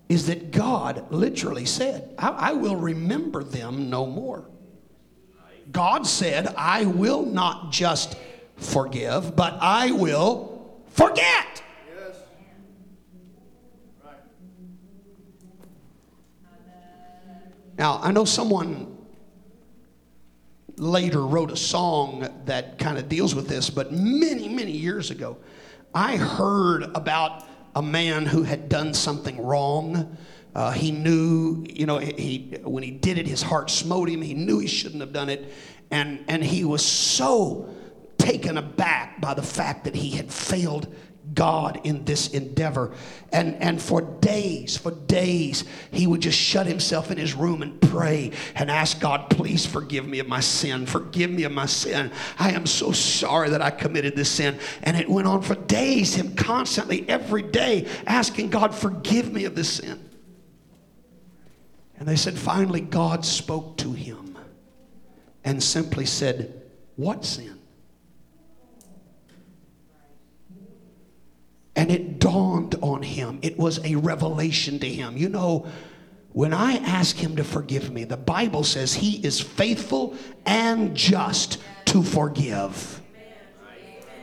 is that God literally said, I will remember them no more. God said, I will not just forgive, but I will forget. Yes. Right. Now, I know someone later wrote a song that kind of deals with this, but many, many years ago, I heard about a man who had done something wrong. He knew, you know, when he did it, his heart smote him. He knew he shouldn't have done it. And he was so taken aback by the fact that he had failed God in this endeavor. And for days, he would just shut himself in his room and pray and ask God, please forgive me of my sin. Forgive me of my sin. I am so sorry that I committed this sin. And it went on for days, him constantly, every day, asking God, forgive me of this sin. And they said, finally, God spoke to him and simply said, what sin? And it dawned on him. It was a revelation to him. You know, when I ask him to forgive me, the Bible says he is faithful and just to forgive.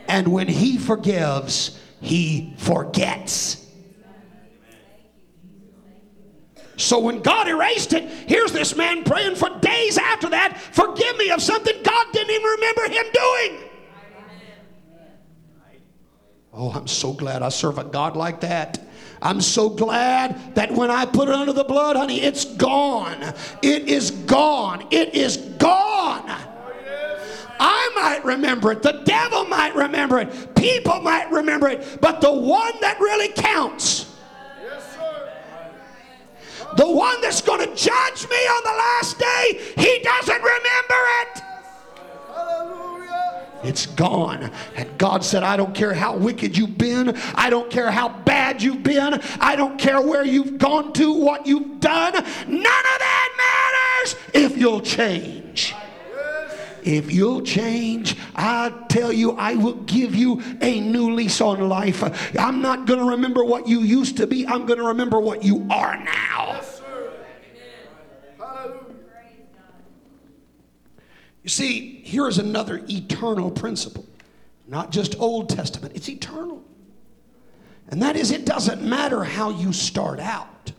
And when he forgives, he forgets. So when God erased it, here's this man praying for days after that, forgive me of something God didn't even remember him doing. Oh, I'm so glad I serve a God like that. I'm so glad that when I put it under the blood, honey, it's gone. It is gone. It is gone. I might remember it. The devil might remember it. People might remember it. But the one that really counts, the one that's going to judge me on the last day, he doesn't remember it. It it's gone. And God said, I don't care how wicked you've been. I don't care how bad you've been. I don't care where you've gone to, what you've done. None of that matters if you'll change. If you'll change, I tell you, I will give you a new lease on life. I'm not going to remember what you used to be. I'm going to remember what you are now. Yes, sir. Hallelujah. You see, here is another eternal principle. Not just Old Testament. It's eternal. And that is, it doesn't matter how you start out.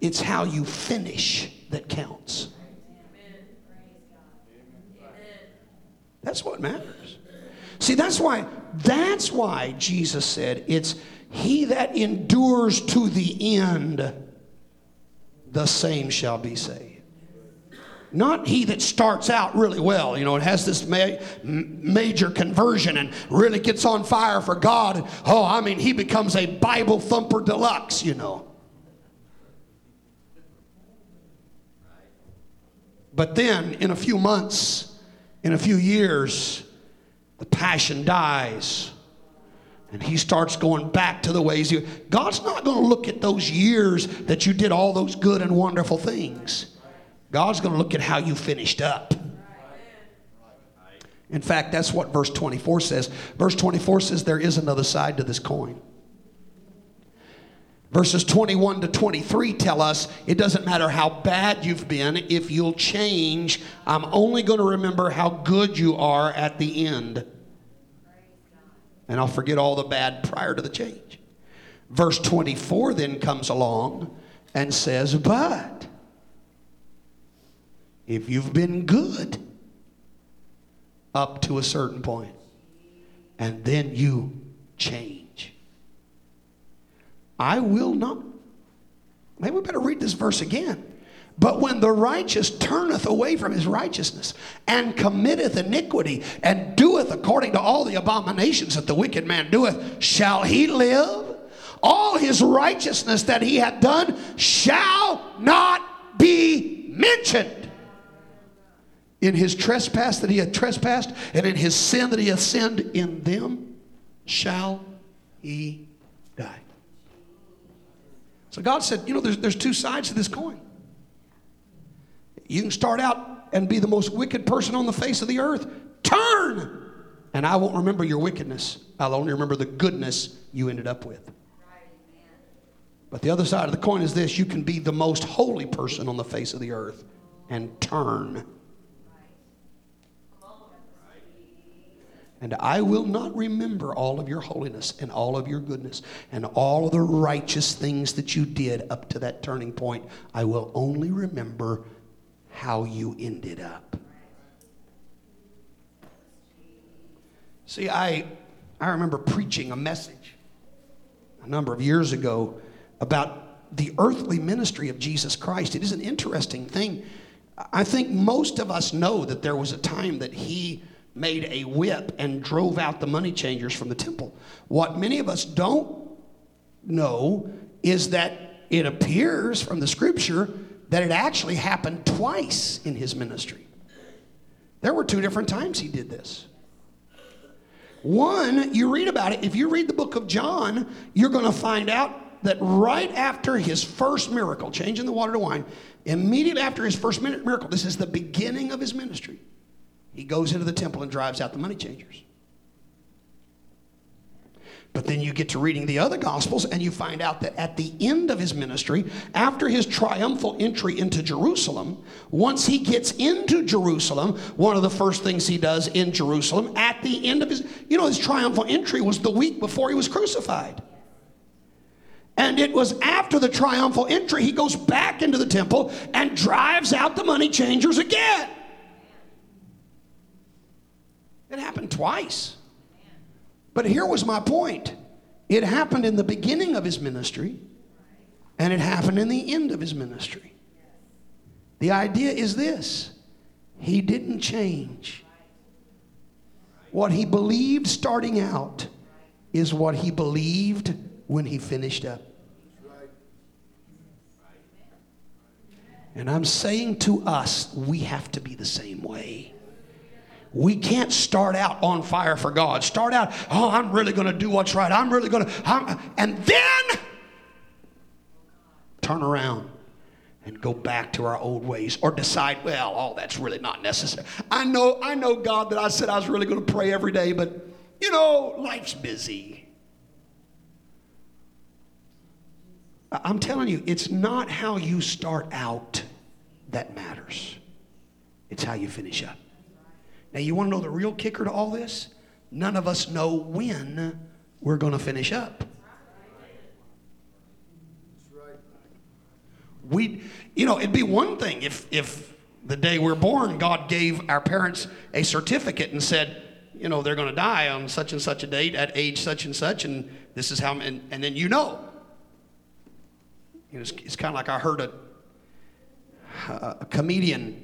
It's how you finish that counts. That's what matters. See, that's why Jesus said it's he that endures to the end, the same shall be saved. Not he that starts out really well, you know, and has this major conversion and really gets on fire for God. Oh, I mean, he becomes a Bible thumper deluxe, you know. But then in a few months, in a few years, the passion dies and he starts going back to the ways. God's not going to look at those years that you did all those good and wonderful things. God's going to look at how you finished up. In fact, that's what verse 24 says. Verse 24 says there is another side to this coin. Verses 21 to 23 tell us it doesn't matter how bad you've been. If you'll change, I'm only going to remember how good you are at the end. And I'll forget all the bad prior to the change. Verse 24 then comes along and says, but if you've been good up to a certain point, and then you change, I will not. Maybe we better read this verse again. But when the righteous turneth away from his righteousness and committeth iniquity and doeth according to all the abominations that the wicked man doeth, shall he live? All his righteousness that he hath done shall not be mentioned. In his trespass that he hath trespassed and in his sin that he hath sinned, in them shall he die. So God said, you know, there's two sides to this coin. You can start out and be the most wicked person on the face of the earth. Turn! And I won't remember your wickedness. I'll only remember the goodness you ended up with. But the other side of the coin is this. You can be the most holy person on the face of the earth and turn. And I will not remember all of your holiness and all of your goodness and all of the righteous things that you did up to that turning point. I will only remember how you ended up. See, I remember preaching a message a number of years ago about the earthly ministry of Jesus Christ. It is an interesting thing. I think most of us know that there was a time that he made a whip and drove out the money changers from the temple. What many of us don't know is that it appears from the scripture that it actually happened twice in his ministry. There were two different times he did this. One, you read about it. If you read the book of John, you're going to find out that right after his first miracle, changing the water to wine, immediately after his first miracle, this is the beginning of his ministry, he goes into the temple and drives out the money changers. But then you get to reading the other gospels and you find out that at the end of his ministry, after his triumphal entry into Jerusalem, once he gets into Jerusalem, one of the first things he does in Jerusalem at the end of his, you know, his triumphal entry was the week before he was crucified. And it was after the triumphal entry, he goes back into the temple and drives out the money changers again. It happened twice. But here was my point. It happened in the beginning of his ministry, and it happened in the end of his ministry. The idea is this. He didn't change. What he believed starting out is what he believed when he finished up. And I'm saying to us, we have to be the same way. We can't start out on fire for God. Start out, oh, I'm really going to do what's right. I'm really going to, and then turn around and go back to our old ways, or decide, well, oh, that's really not necessary. I know, God, that I said I was really going to pray every day, but, you know, life's busy. I'm telling you, it's not how you start out that matters. It's how you finish up. Now, you want to know the real kicker to all this? None of us know when we're going to finish up. We, you know, it'd be one thing if the day we're born, God gave our parents a certificate and said, you know, they're going to die on such and such a date at age such and such, and this is how, and then you know. You know, it's kind of like I heard a comedian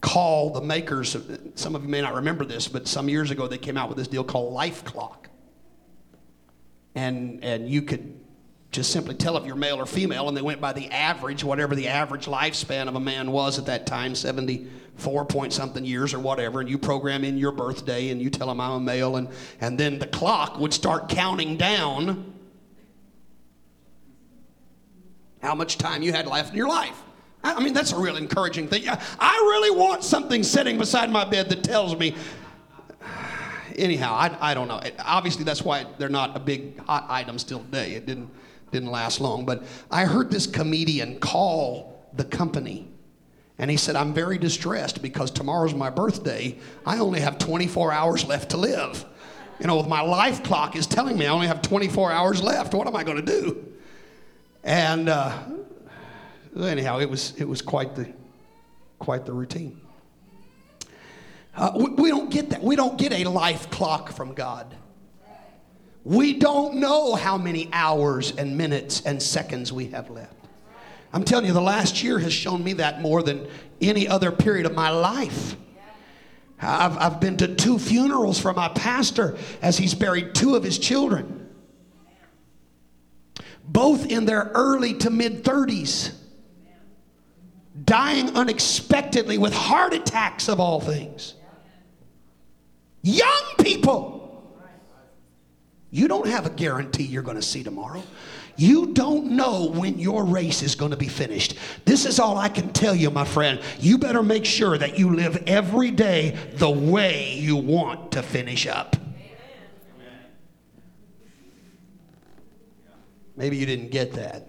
call the makers of, some of you may not remember this, but some years ago they came out with this deal called Life Clock, and you could just simply tell if you're male or female, and they went by the average, whatever the average lifespan of a man was at that time, 74 point something years or whatever, and you program in your birthday and you tell them I'm a male, and then the clock would start counting down how much time you had left in your life. I mean, that's a real encouraging thing. I really want something sitting beside my bed that tells me. Anyhow, I don't know. Obviously, that's why they're not a big hot item still today. It didn't last long, but I heard this comedian call the company and he said, I'm very distressed because tomorrow's my birthday. I only have 24 hours left to live. You know, my life clock is telling me I only have 24 hours left. What am I going to do? And anyhow, it was quite the routine. We don't get that. We don't get a life clock from God. We don't know how many hours and minutes and seconds we have left. I'm telling you, the last year has shown me that more than any other period of my life. I've been to 2 funerals for my pastor as he's buried 2 of his children, both in their early to mid-30s, dying unexpectedly with heart attacks of all things. Young people. You don't have a guarantee you're going to see tomorrow. You don't know when your race is going to be finished. This is all I can tell you, my friend. You better make sure that you live every day the way you want to finish up. Amen. Maybe you didn't get that.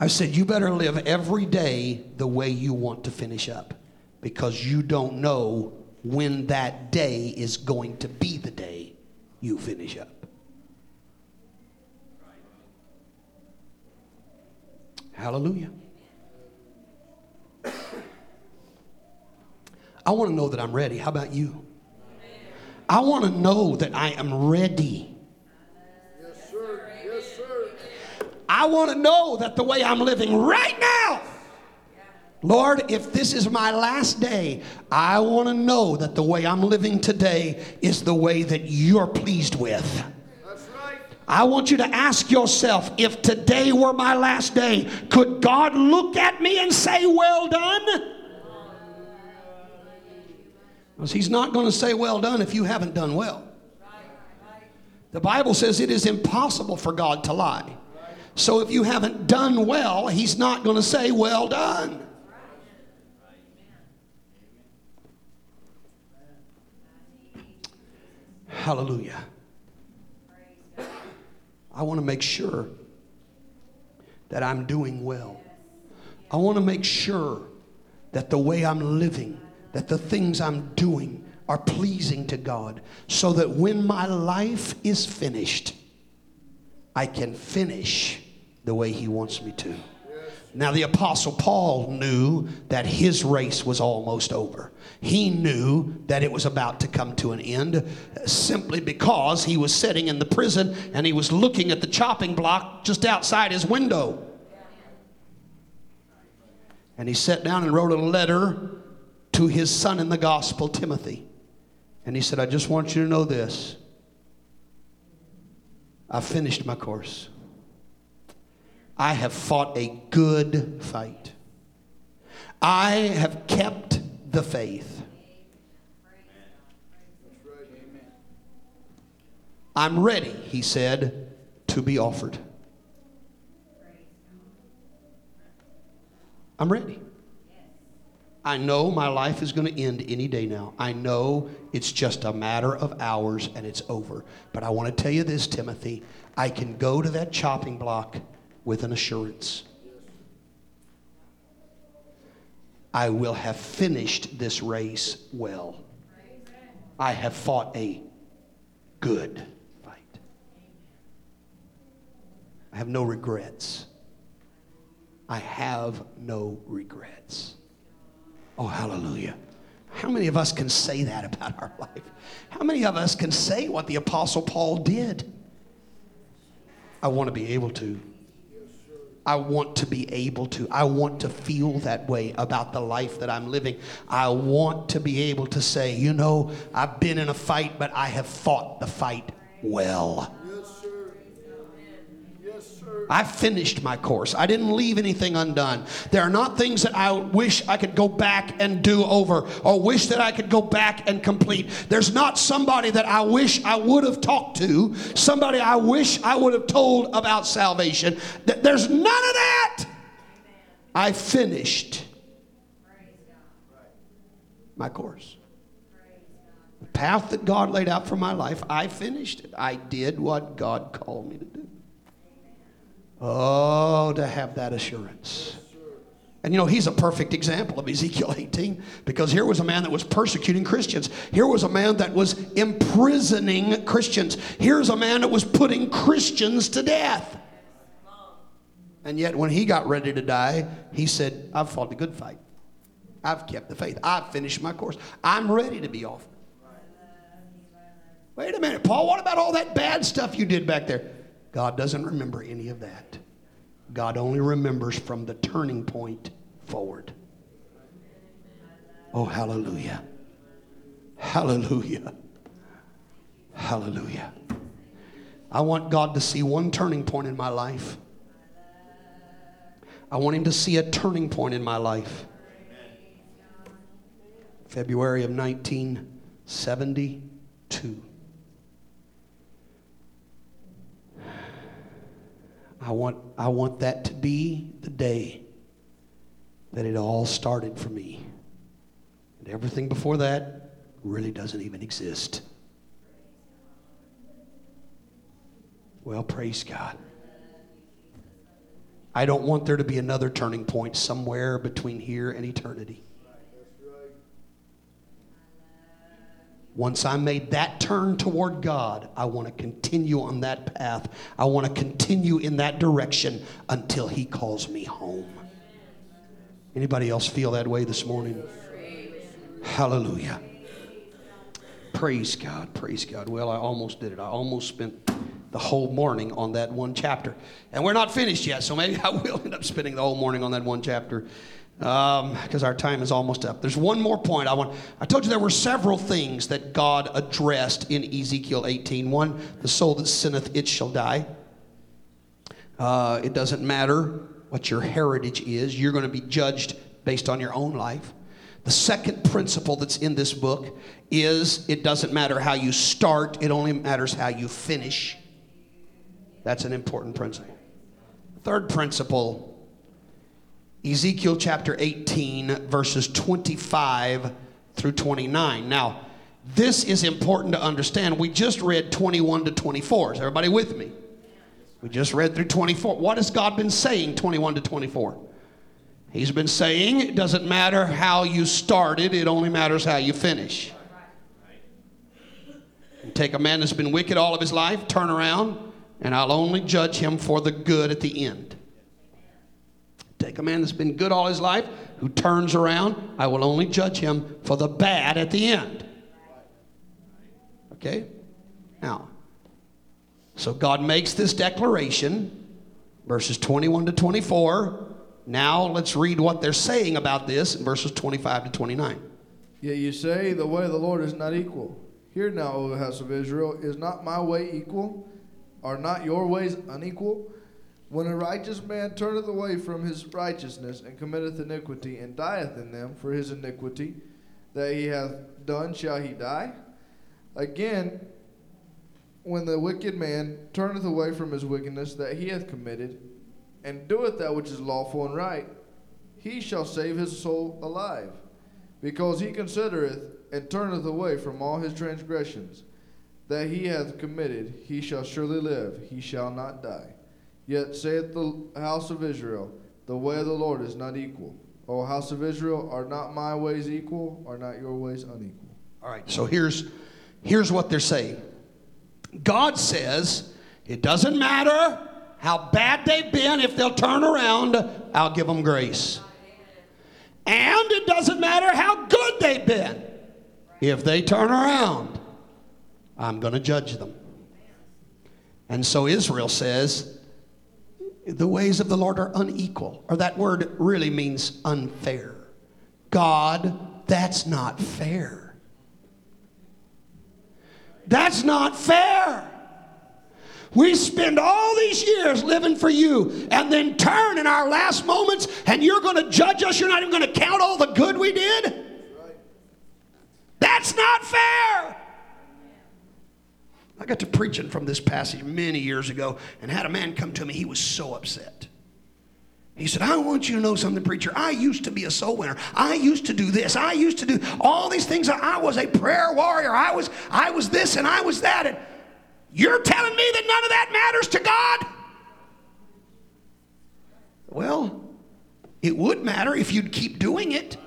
I said, you better live every day the way you want to finish up, because you don't know when that day is going to be the day you finish up. Hallelujah. I want to know that I'm ready. How about you? I want to know that I am ready. Yes, sir. Yes, sir. I want to know that the way I'm living right now, Lord, if this is my last day, I want to know that the way I'm living today is the way that you're pleased with. That's right. I want you to ask yourself, if today were my last day, could God look at me and say, well done? Because he's not going to say well done if you haven't done well. The Bible says it is impossible for God to lie. So if you haven't done well, he's not going to say well done. Hallelujah. I want to make sure that I'm doing well. I want to make sure that the way I'm living, that the things I'm doing are pleasing to God, so that when my life is finished, I can finish the way he wants me to. Now, the Apostle Paul knew that his race was almost over. He knew that it was about to come to an end, simply because he was sitting in the prison and he was looking at the chopping block just outside his window. And he sat down and wrote a letter to his son in the gospel, Timothy. And he said, I just want you to know this. I finished my course. I have fought a good fight. I have kept the faith. I'm ready, he said, to be offered. I'm ready. I know my life is going to end any day now. I know it's just a matter of hours and it's over. But I want to tell you this, Timothy, I can go to that chopping block with an assurance. I will have finished this race well. I have fought a good fight. I have no regrets. I have no regrets. Oh, hallelujah. How many of us can say that about our life? How many of us can say what the Apostle Paul did? I want to be able to. I want to be able to. I want to feel that way about the life that I'm living. I want to be able to say, you know, I've been in a fight, but I have fought the fight well. I finished my course. I didn't leave anything undone. There are not things that I wish I could go back and do over or wish that I could go back and complete. There's not somebody that I wish I would have talked to, somebody I wish I would have told about salvation. There's none of that. I finished my course. The path that God laid out for my life, I finished it. I did what God called me to do. Oh, to have that assurance. And you know, he's a perfect example of Ezekiel 18, because here was a man that was persecuting Christians. Here was a man that was imprisoning Christians. Here's a man that was putting Christians to death. And yet when he got ready to die, he said, I've fought the good fight. I've kept the faith. I've finished my course. I'm ready to be offered. Wait a minute, Paul, what about all that bad stuff you did back there? God doesn't remember any of that. God only remembers from the turning point forward. Oh, hallelujah. Hallelujah. Hallelujah. I want God to see one turning point in my life. I want him to see a turning point in my life. February of 1972. I want that to be the day that it all started for me. And everything before that really doesn't even exist. Well, praise God. I don't want there to be another turning point somewhere between here and eternity. Once I made that turn toward God, I want to continue on that path. I want to continue in that direction until he calls me home. Anybody else feel that way this morning? Hallelujah. Praise God. Praise God. Well, I almost did it. I almost spent the whole morning on that one chapter. And we're not finished yet, so maybe I will end up spending the whole morning on that one chapter. Because our time is almost up. There's one more point I want. I told you there were several things that God addressed in Ezekiel 18. One, the soul that sinneth, it shall die. It doesn't matter what your heritage is. You're going to be judged based on your own life. The second principle that's in this book is it doesn't matter how you start. It only matters how you finish. That's an important principle. Third principle, Ezekiel chapter 18, verses 25 through 29. Now, this is important to understand. We just read 21 to 24. Is everybody with me? We just read through 24. What has God been saying 21 to 24? He's been saying it doesn't matter how you started. It only matters how you finish. You take a man that's been wicked all of his life, turn around, and I'll only judge him for the good at the end. Take a man that's been good all his life, who turns around, I will only judge him for the bad at the end. Okay? Now, so God makes this declaration, verses 21 to 24. Now let's read what they're saying about this in verses 25 to 29. Yet you say, the way of the Lord is not equal. Hear now, O house of Israel, is not my way equal? Are not your ways unequal? When a righteous man turneth away from his righteousness, and committeth iniquity, and dieth in them for his iniquity that he hath done, shall he die? Again, when the wicked man turneth away from his wickedness that he hath committed, and doeth that which is lawful and right, he shall save his soul alive, because he considereth and turneth away from all his transgressions that he hath committed. He shall surely live, he shall not die. Yet saith the house of Israel, the way of the Lord is not equal. O house of Israel, are not my ways equal? Are not your ways unequal? All right, so here's what they're saying. God says, it doesn't matter how bad they've been. If they'll turn around, I'll give them grace. And it doesn't matter how good they've been. If they turn around, I'm going to judge them. And so Israel says, the ways of the Lord are unequal. Or that word really means unfair. God, that's not fair. That's not fair. We spend all these years living for you and then turn in our last moments and you're going to judge us. You're not even going to count all the good we did. Right. That's not fair. I got to preaching from this passage many years ago and had a man come to me. He was so upset. He said, I want you to know something, preacher. I used to be a soul winner. I used to do this. I used to do all these things. I was a prayer warrior. I was this and I was that. And you're telling me that none of that matters to God? Well, it would matter if you'd keep doing it.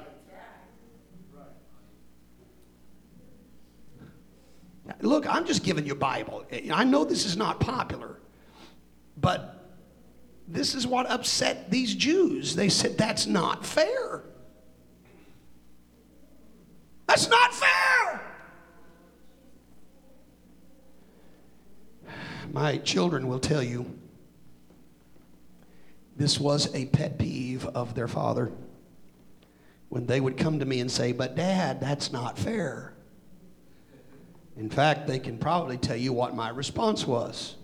Look, I'm just giving you a Bible. I know this is not popular, but this is what upset these Jews. They said, that's not fair. That's not fair. My children will tell you this was a pet peeve of their father when they would come to me and say, but Dad, that's not fair. In fact, they can probably tell you what my response was.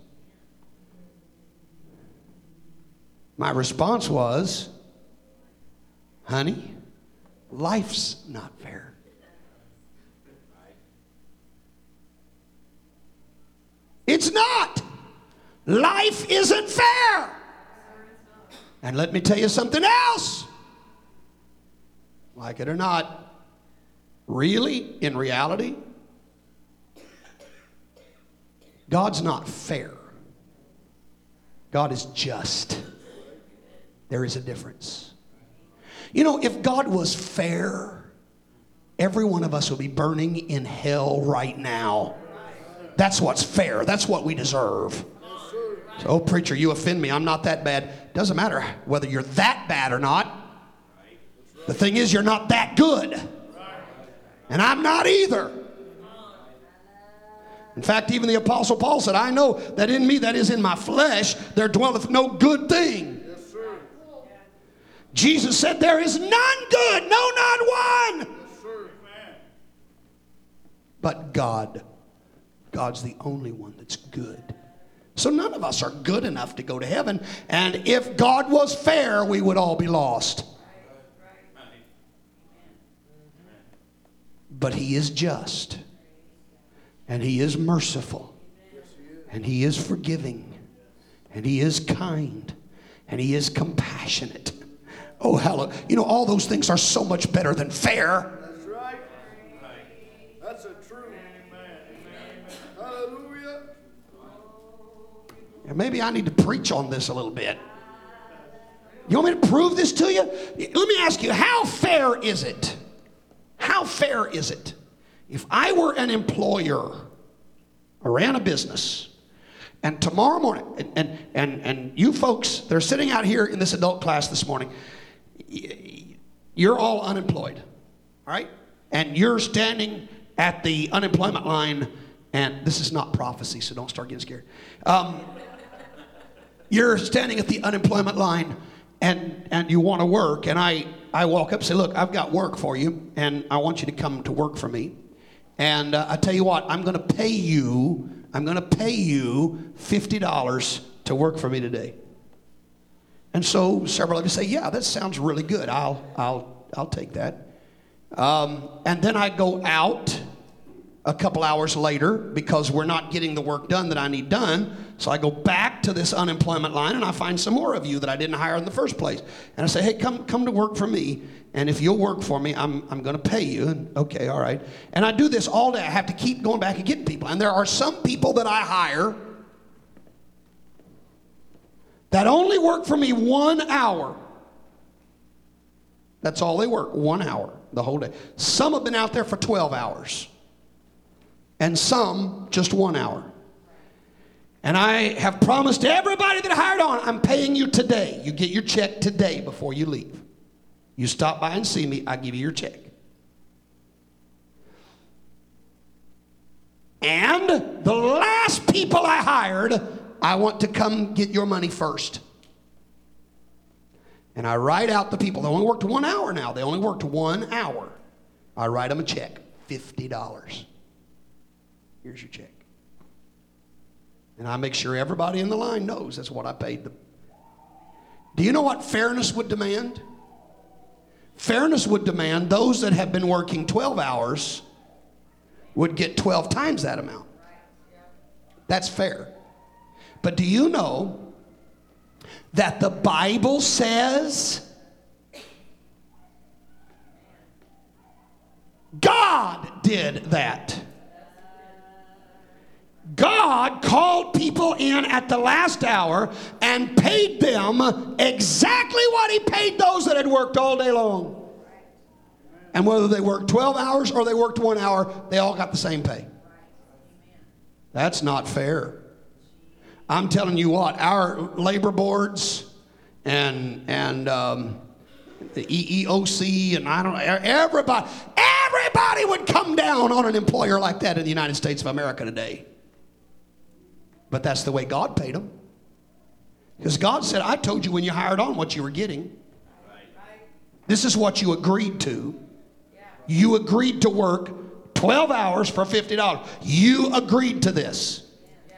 My response was, honey, life's not fair. It's not. Life isn't fair. And let me tell you something else. Like it or not, really, in reality, God's not fair. God is just. There is a difference. You know, if God was fair, every one of us would be burning in hell right now. That's what's fair. That's what we deserve. So, oh, preacher, you offend me. I'm not that bad. Doesn't matter whether you're that bad or not. The thing is, you're not that good. And I'm not either. In fact, even the Apostle Paul said, I know that in me, that is in my flesh, there dwelleth no good thing. Jesus said, there is none good, no, not one. But God's the only one that's good. So none of us are good enough to go to heaven. And if God was fair, we would all be lost. But he is just. And he is merciful. And he is forgiving. And he is kind. And he is compassionate. Oh, hallelujah. You know, all those things are so much better than fair. That's right. That's a true. Hallelujah. And maybe I need to preach on this a little bit. You want me to prove this to you? Let me ask you, how fair is it? How fair is it? If I were an employer, I ran a business, and tomorrow morning, and you folks, they're sitting out here in this adult class this morning, you're all unemployed, all right? And you're standing at the unemployment line. And this is not prophecy, so don't start getting scared. You're standing at the unemployment line, and you want to work. And I walk up and say, look, I've got work for you, and I want you to come to work for me. And I tell you what, I'm going to pay you $50 to work for me today. And so several of you say, yeah, that sounds really good. I'll take that. And then I go out a couple hours later because we're not getting the work done that I need done. So I go back to this unemployment line and I find some more of you that I didn't hire in the first place. And I say, hey, come to work for me. And if you'll work for me, I'm going to pay you. And okay, all right. And I do this all day. I have to keep going back and getting people. And there are some people that I hire that only work for me 1 hour. That's all they work, 1 hour the whole day. Some have been out there for 12 hours. And some just 1 hour. And I have promised everybody that I hired on, I'm paying you today. You get your check today before you leave. You stop by and see me, I give you your check. And the last people I hired, I want to come get your money first. And I write out the people. They only worked 1 hour now. They only worked 1 hour. I write them a check, $50. Here's your check. And I make sure everybody in the line knows that's what I paid them. Do you know what fairness would demand? Fairness would demand those that have been working 12 hours would get 12 times that amount. That's fair. But do you know that the Bible says God did that? God called people in at the last hour and paid them exactly what he paid those that had worked all day long. And whether they worked 12 hours or they worked 1 hour, they all got the same pay. That's not fair. I'm telling you what, our labor boards and the EEOC and everybody would come down on an employer like that in the United States of America today. But that's the way God paid them. Because God said, I told you when you hired on what you were getting. Right. This is what you agreed to. Yeah. You agreed to work 12 hours for $50. You agreed to this. Yeah.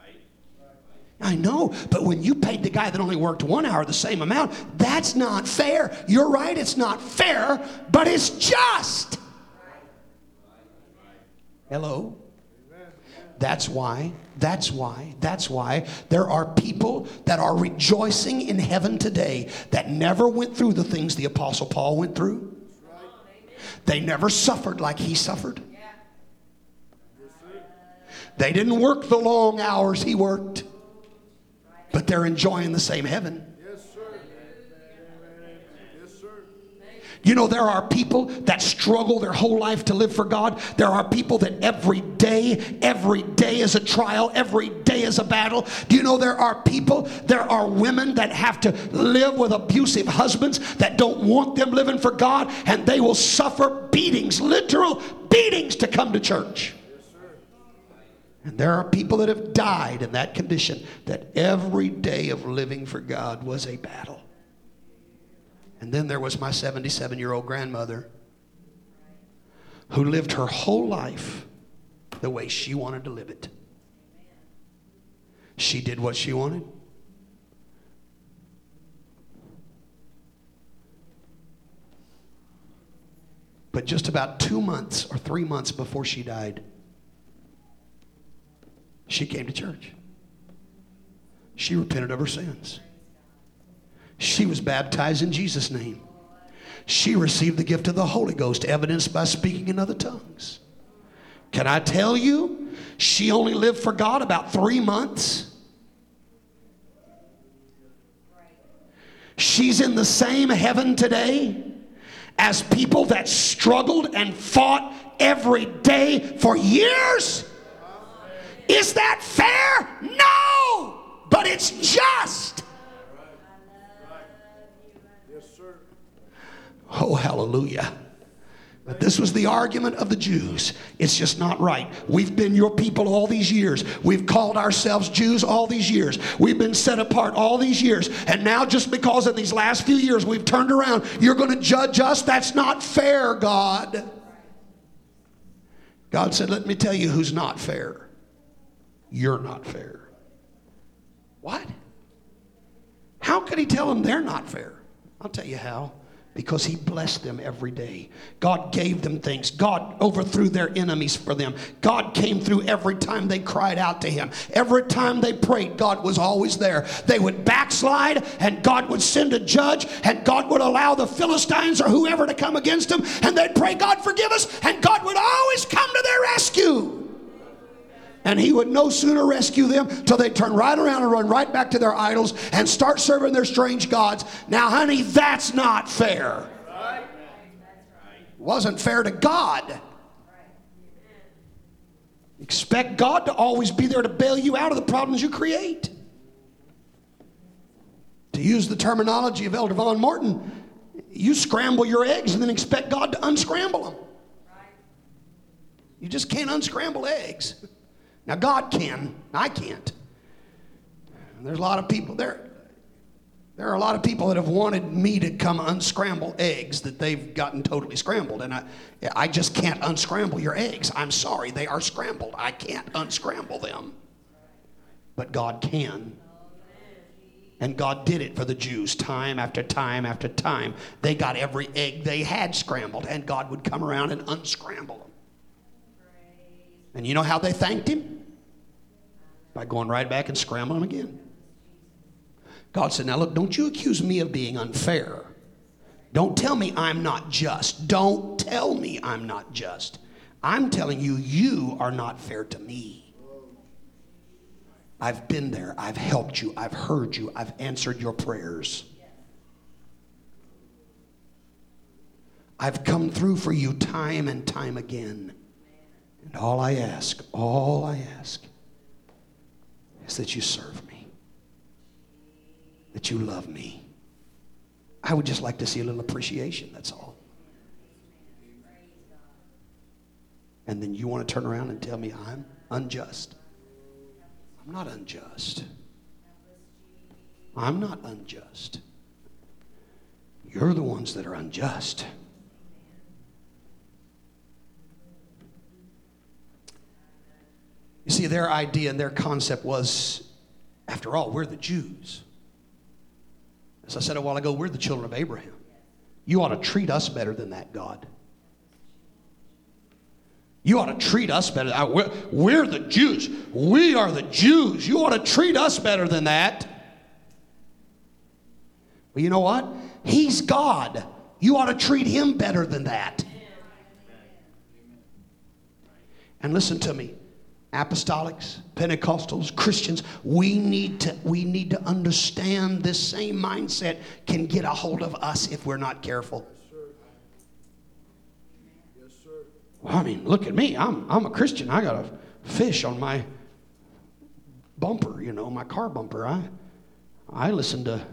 Right. Right. I know, but when you paid the guy that only worked 1 hour the same amount, that's not fair. You're right, it's not fair, but it's just. Right. Hello? That's why there are people that are rejoicing in heaven today that never went through the things the Apostle Paul went through. They never suffered like he suffered. They didn't work the long hours he worked, but they're enjoying the same heaven. You know, there are people that struggle their whole life to live for God. There are people that every day is a trial. Every day is a battle. Do you know there are women that have to live with abusive husbands that don't want them living for God, and they will suffer beatings, literal beatings, to come to church. And there are people that have died in that condition, that every day of living for God was a battle. And then there was my 77-year-old grandmother who lived her whole life the way she wanted to live it. She did what she wanted. But just about 2 months or 3 months before she died, she came to church. She repented of her sins. She was baptized in Jesus' name. She received the gift of the Holy Ghost, evidenced by speaking in other tongues. Can I tell you, she only lived for God about 3 months. She's in the same heaven today as people that struggled and fought every day for years. Is that fair? No, but it's just. Oh, hallelujah. But this was the argument of the Jews. It's just not right. We've been your people all these years. We've called ourselves Jews all these years. We've been set apart all these years. And now just because in these last few years we've turned around, you're going to judge us? That's not fair, God. God said, let me tell you who's not fair. You're not fair. What? How could he tell them they're not fair? I'll tell you how. because he blessed them every day. God gave them things. God overthrew their enemies for them. God came through every time they cried out to him. Every time they prayed, God was always there. They would backslide, and God would send a judge, and God would allow the Philistines or whoever to come against them, and they'd pray, God forgive us, and God would always come to their rescue. And he would no sooner rescue them till they turn right around and run right back to their idols and start serving their strange gods. Now, honey, that's not fair. Right. It wasn't fair to God. Right. Expect God to always be there to bail you out of the problems you create. To use the terminology of Elder Vaughn Morton, you scramble your eggs and then expect God to unscramble them. Right. You just can't unscramble eggs. Now, God can. I can't. And there's a lot of people. There are a lot of people that have wanted me to come unscramble eggs that they've gotten totally scrambled. And I just can't unscramble your eggs. I'm sorry. They are scrambled. I can't unscramble them. But God can. And God did it for the Jews time after time after time. They got every egg they had scrambled, and God would come around and unscramble them. And you know how they thanked him? By going right back and scrambling again. God said, now look, don't you accuse me of being unfair. Don't tell me I'm not just. Don't tell me I'm not just. I'm telling you, you are not fair to me. I've been there. I've helped you. I've heard you. I've answered your prayers. I've come through for you time and time again. And all I ask is that you serve me, that you love me. I would just like to see a little appreciation, that's all. And then you want to turn around and tell me I'm unjust. I'm not unjust. I'm not unjust. You're the ones that are unjust. You see, their idea and their concept was, after all, we're the Jews. As I said a while ago, we're the children of Abraham. You ought to treat us better than that, God. You ought to treat us better. We're the Jews. We are the Jews. You ought to treat us better than that. Well, you know what? He's God. You ought to treat him better than that. And listen to me. Apostolics, Pentecostals, Christians, we need to understand this same mindset can get a hold of us if we're not careful. Yes, sir. Yes, sir. Well, I mean, look at me. I'm a Christian. I got a fish on my bumper, you know, my car bumper. I listen to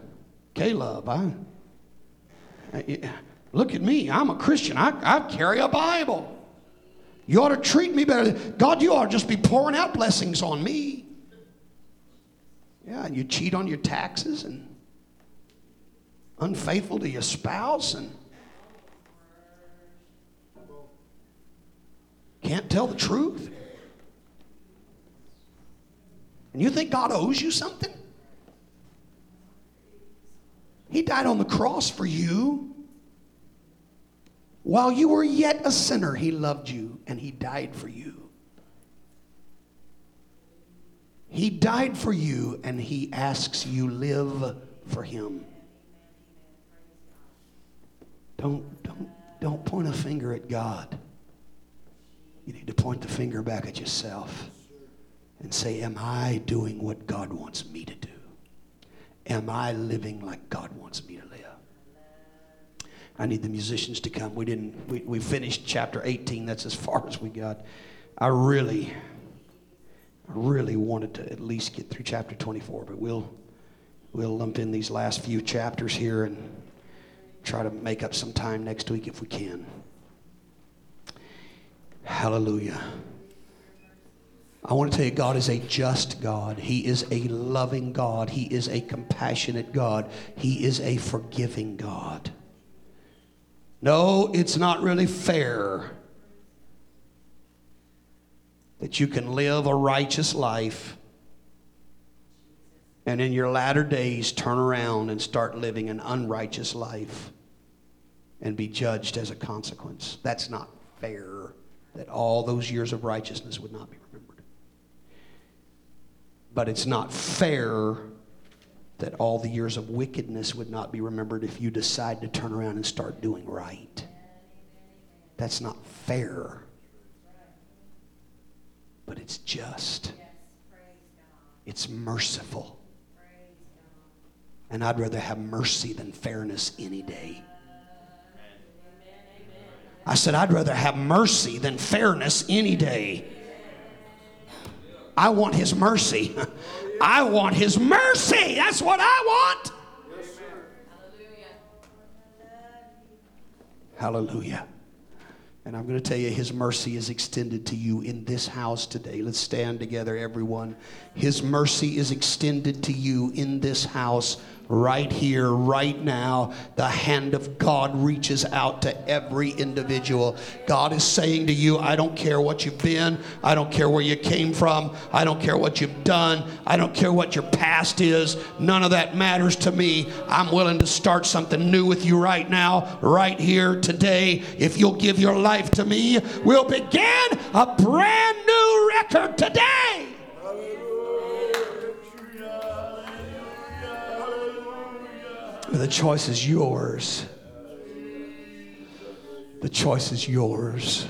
Caleb. Look at me. I'm a Christian. I carry a Bible. You ought to treat me better. God, you ought to just be pouring out blessings on me. Yeah, and you cheat on your taxes and unfaithful to your spouse and can't tell the truth. And you think God owes you something? He died on the cross for you. While you were yet a sinner, he loved you and he died for you. He died for you and he asks you live for him. Don't point a finger at God. You need to point the finger back at yourself and say, am I doing what God wants me to do? Am I living like God wants me to live? I need the musicians to come. We finished chapter 18. That's as far as we got. I really wanted to at least get through chapter 24, but we'll lump in these last few chapters here and try to make up some time next week if we can. Hallelujah. I want to tell you, God is a just God. He is a loving God. He is a compassionate God. He is a forgiving God. No, it's not really fair that you can live a righteous life and in your latter days turn around and start living an unrighteous life. and be judged as a consequence. That's not fair, that all those years of righteousness would not be remembered. But it's not fair that all the years of wickedness would not be remembered if you decide to turn around and start doing right. That's not fair. But it's just. It's merciful. And I'd rather have mercy than fairness any day. I said, I'd rather have mercy than fairness any day. I want his mercy. I want his mercy. That's what I want. Yes, hallelujah. Hallelujah. And I'm going to tell you, his mercy is extended to you in this house today. Let's stand together, everyone. His mercy is extended to you in this house right here, right now. The hand of God reaches out to every individual. God is saying to you, I don't care what you've been. I don't care where you came from. I don't care what you've done. I don't care what your past is. None of that matters to me. I'm willing to start something new with you right now, right here, today. If you'll give your life to me, we'll begin a brand new record today. The choice is yours. The choice is yours.